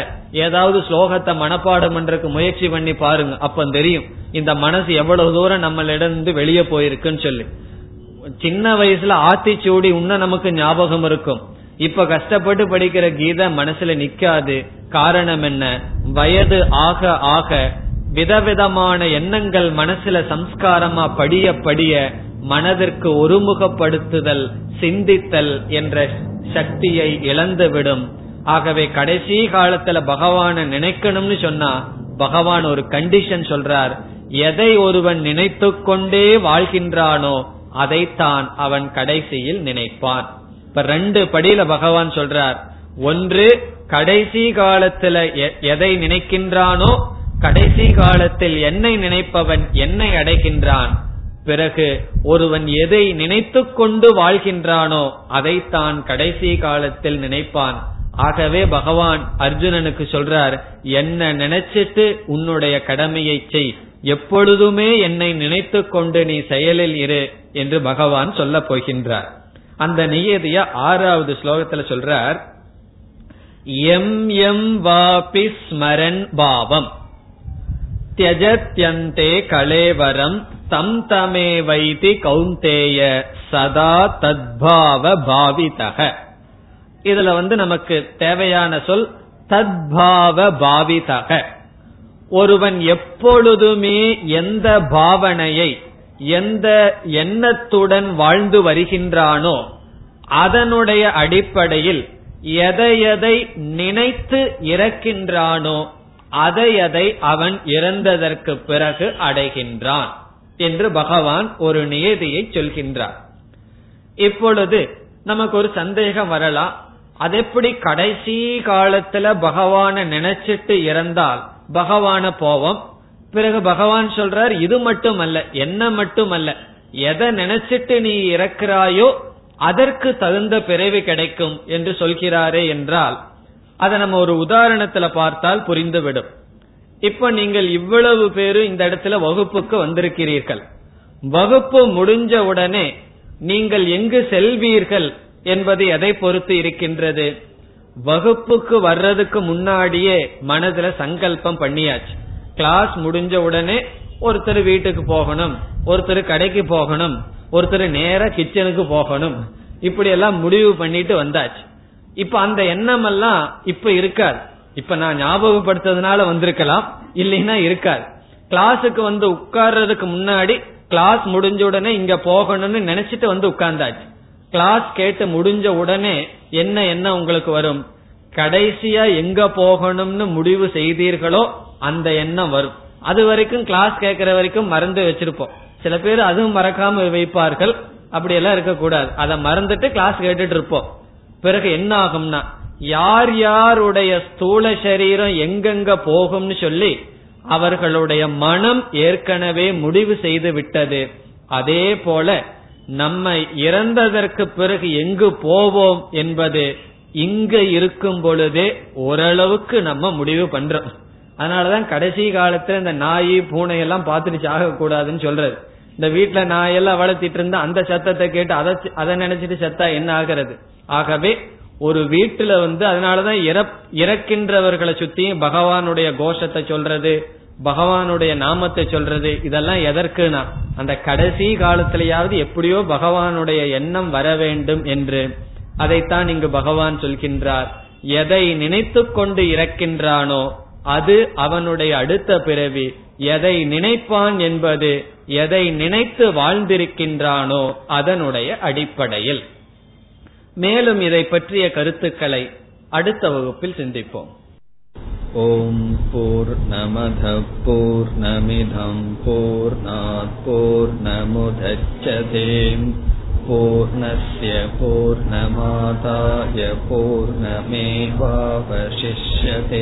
ஏதாவது ஸ்லோகத்தை மனப்பாடம் பண்றதுக்கு முயற்சி பண்ணி பாருங்க, அப்ப தெரியும் இந்த மனசு எவ்வளவு தூரம் நம்மளிடந்து வெளியே போயிருக்குன்னு சொல்லி. சின்ன வயசுல ஆத்திச்சூடி இன்னும் நமக்கு ஞாபகம் இருக்கும், இப்ப கஷ்டப்பட்டு படிக்கிற கீதை மனசுல நிக்காது. காரணம் என்ன? வயது ஆக ஆக விதவிதமான எண்ணங்கள் மனசுல சம்ஸ்காரமா படிய படிய மனதிற்கு ஒருமுகப்படுத்துதல், சிந்தித்தல் என்ற சக்தியை இழந்துவிடும். ஆகவே கடைசி காலத்துல பகவானை நினைக்கணும்னு சொன்னா பகவான் ஒரு கண்டிஷன் சொல்றார், எதை ஒருவன் நினைத்து கொண்டே வாழ்கின்றானோ அதைத்தான் அவன் கடைசியில் நினைப்பான். இப்ப ரெண்டு படியில பகவான் சொல்றார், ஒன்று கடைசி காலத்துல எதை நினைக்கின்றானோ, கடைசி காலத்தில் என்னை நினைப்பவன் என்னை அடைகின்றான். பிறகு ஒருவன் எதை நினைத்து கொண்டு வாழ்கின்றானோ அதைத்தான் கடைசி காலத்தில் நினைப்பான். ஆகவே பகவான் அர்ஜுனனுக்கு சொல்றார், என்ன நினைச்சிட்டு உன்னுடைய கடமையை செய், எப்பொழுதுமே என்னை நினைத்து கொண்டு நீ செயலில் இரு என்று பகவான் சொல்ல போகின்றார். அந்த நியதிய ஆறாவது ஸ்லோகத்துல சொல்றார், எம் எம் வாபி ஸ்மரன் பாவம் தியஜத்யந்தே கலேவரம் தம் தமே வைதி கௌந்தேய சதா தத்பாவ பாவிதக. இதுல வந்து நமக்கு தேவையான சொல் தத்பாவ பாவிதக. ஒருவன் எப்பொழுதுமே எந்த பாவனையை, எந்த எண்ணத்துடன் வாழ்ந்து வருகின்றானோ அதனுடைய அடிப்படையில் எதை எதை நினைத்து இறக்கின்றானோ அதை அதை அவன் இறந்ததற்கு பிறகு அடைகின்றான் என்று பகவான் ஒரு நியதியை சொல்கின்றார். இப்பொழுது நமக்கு ஒரு சந்தேகம் வரலாம், அது எப்படி கடைசி காலத்துல பகவானை நினைச்சிட்டு இறந்தால் பகவான போவோம்? பிறகு பகவான் சொல்றார், இது மட்டும் அல்ல, என்ன மட்டும் அல்ல, எதை நினைச்சிட்டு நீ இறக்கிறாயோ அதற்கு தகுந்த பிறவி கிடைக்கும் என்று சொல்கிறாரே என்றால் அதை நம்ம ஒரு உதாரணத்துல பார்த்தால் புரிந்துவிடும். இப்ப நீங்கள் இவ்வளவு பேரு இந்த இடத்துல வகுப்புக்கு வந்திருக்கிறீர்கள். வகுப்பு முடிஞ்ச உடனே நீங்கள் எங்கு செல்வீர்கள் என்பது எதை பொறுத்து இருக்கின்றது? வகுப்புக்கு வர்றதுக்கு முன்னாடியே மனதுல சங்கல்பம் பண்ணியாச்சு. கிளாஸ் முடிஞ்ச உடனே ஒருத்தர் வீட்டுக்கு போகணும், ஒருத்தர் கடைக்கு போகணும், ஒருத்தர் நேர கிச்சனுக்கு போகணும், இப்படி எல்லாம் முடிவு பண்ணிட்டு வந்தாச்சு. இப்ப அந்த எண்ணம் எல்லாம் இப்ப இருக்காது. இப்ப நான் ஞாபகப்படுத்ததுனால வந்திருக்கலாம், இல்லைன்னா இருக்காது. கிளாஸுக்கு வந்து உட்கார்றதுக்கு முன்னாடி கிளாஸ் முடிஞ்ச உடனே இங்க போகணும்னு நினைச்சிட்டு வந்து உட்கார்ந்தாச்சு. கிளாஸ் கேட்டு முடிஞ்ச உடனே என்ன என்ன உங்களுக்கு வரும்? கடைசியா எங்க போகணும்னு முடிவு செய்தீர்களோ அந்த எண்ணம் வரும். அது வரைக்கும் கிளாஸ் கேட்கிற வரைக்கும் மறந்து வச்சிருப்போம். சில பேர் அதுவும் மறக்காம வைப்பார்கள். அப்படி எல்லாம் இருக்கக்கூடாது. அதை மறந்துட்டு கிளாஸ் கேட்டுட்டு இருப்போம். பிறகு என்ன ஆகும்னா, யார் யாருடைய ஸ்தூல சரீரம் எங்கெங்க போகும்னு சொல்லி அவர்களுடைய மனம் ஏற்கனவே முடிவு செய்து விட்டது. அதே போல நம்ம இறந்ததற்கு பிறகு எங்கு போவோம் என்பது இங்க இருக்கும் பொழுதே ஓரளவுக்கு நம்ம முடிவு பண்றோம். அதனாலதான் கடைசி காலத்துல இந்த நாய் பூனையெல்லாம் பாத்துட்டு ஆக கூடாதுன்னு சொல்றது. இந்த வீட்டுல நாயெல்லாம் வளர்த்திட்டு இருந்தா அந்த சத்தத்தை கேட்டு அதை அதை நினைச்சிட்டு சத்தா என்ன ஆகிறது? ஆகவே ஒரு வீட்டுல வந்து அதனாலதான் இறக்கின்றவர்களை சுத்தி பகவானுடைய கோஷத்தை சொல்றது, பகவானுடைய நாமத்தை சொல்றது, இதெல்லாம் எதற்குனா அந்த கடைசி காலத்திலேயாவது எப்படியோ பகவானுடைய எண்ணம் வர வேண்டும் என்று. அதைத்தான் இங்கு பகவான் சொல்கின்றார், எதை நினைத்து கொண்டு இறக்கின்றானோ அது அவனுடைய அடுத்த பிறவி, எதை நினைப்பான் என்பது எதை நினைத்து வாழ்ந்திருக்கின்றானோ அதனுடைய அடிப்படையில். மேலும் இதை பற்றிய கருத்துக்களை அடுத்த வகுப்பில் சிந்திப்போம். ஓம் பூர்ணமத பூர்ணமிதம் பூர்ணாத் பூர்ணமுதச்யதே பூர்ணஸ்ய பூர்ணமாதாய பூர்ணமேவாவசிஷ்யதே.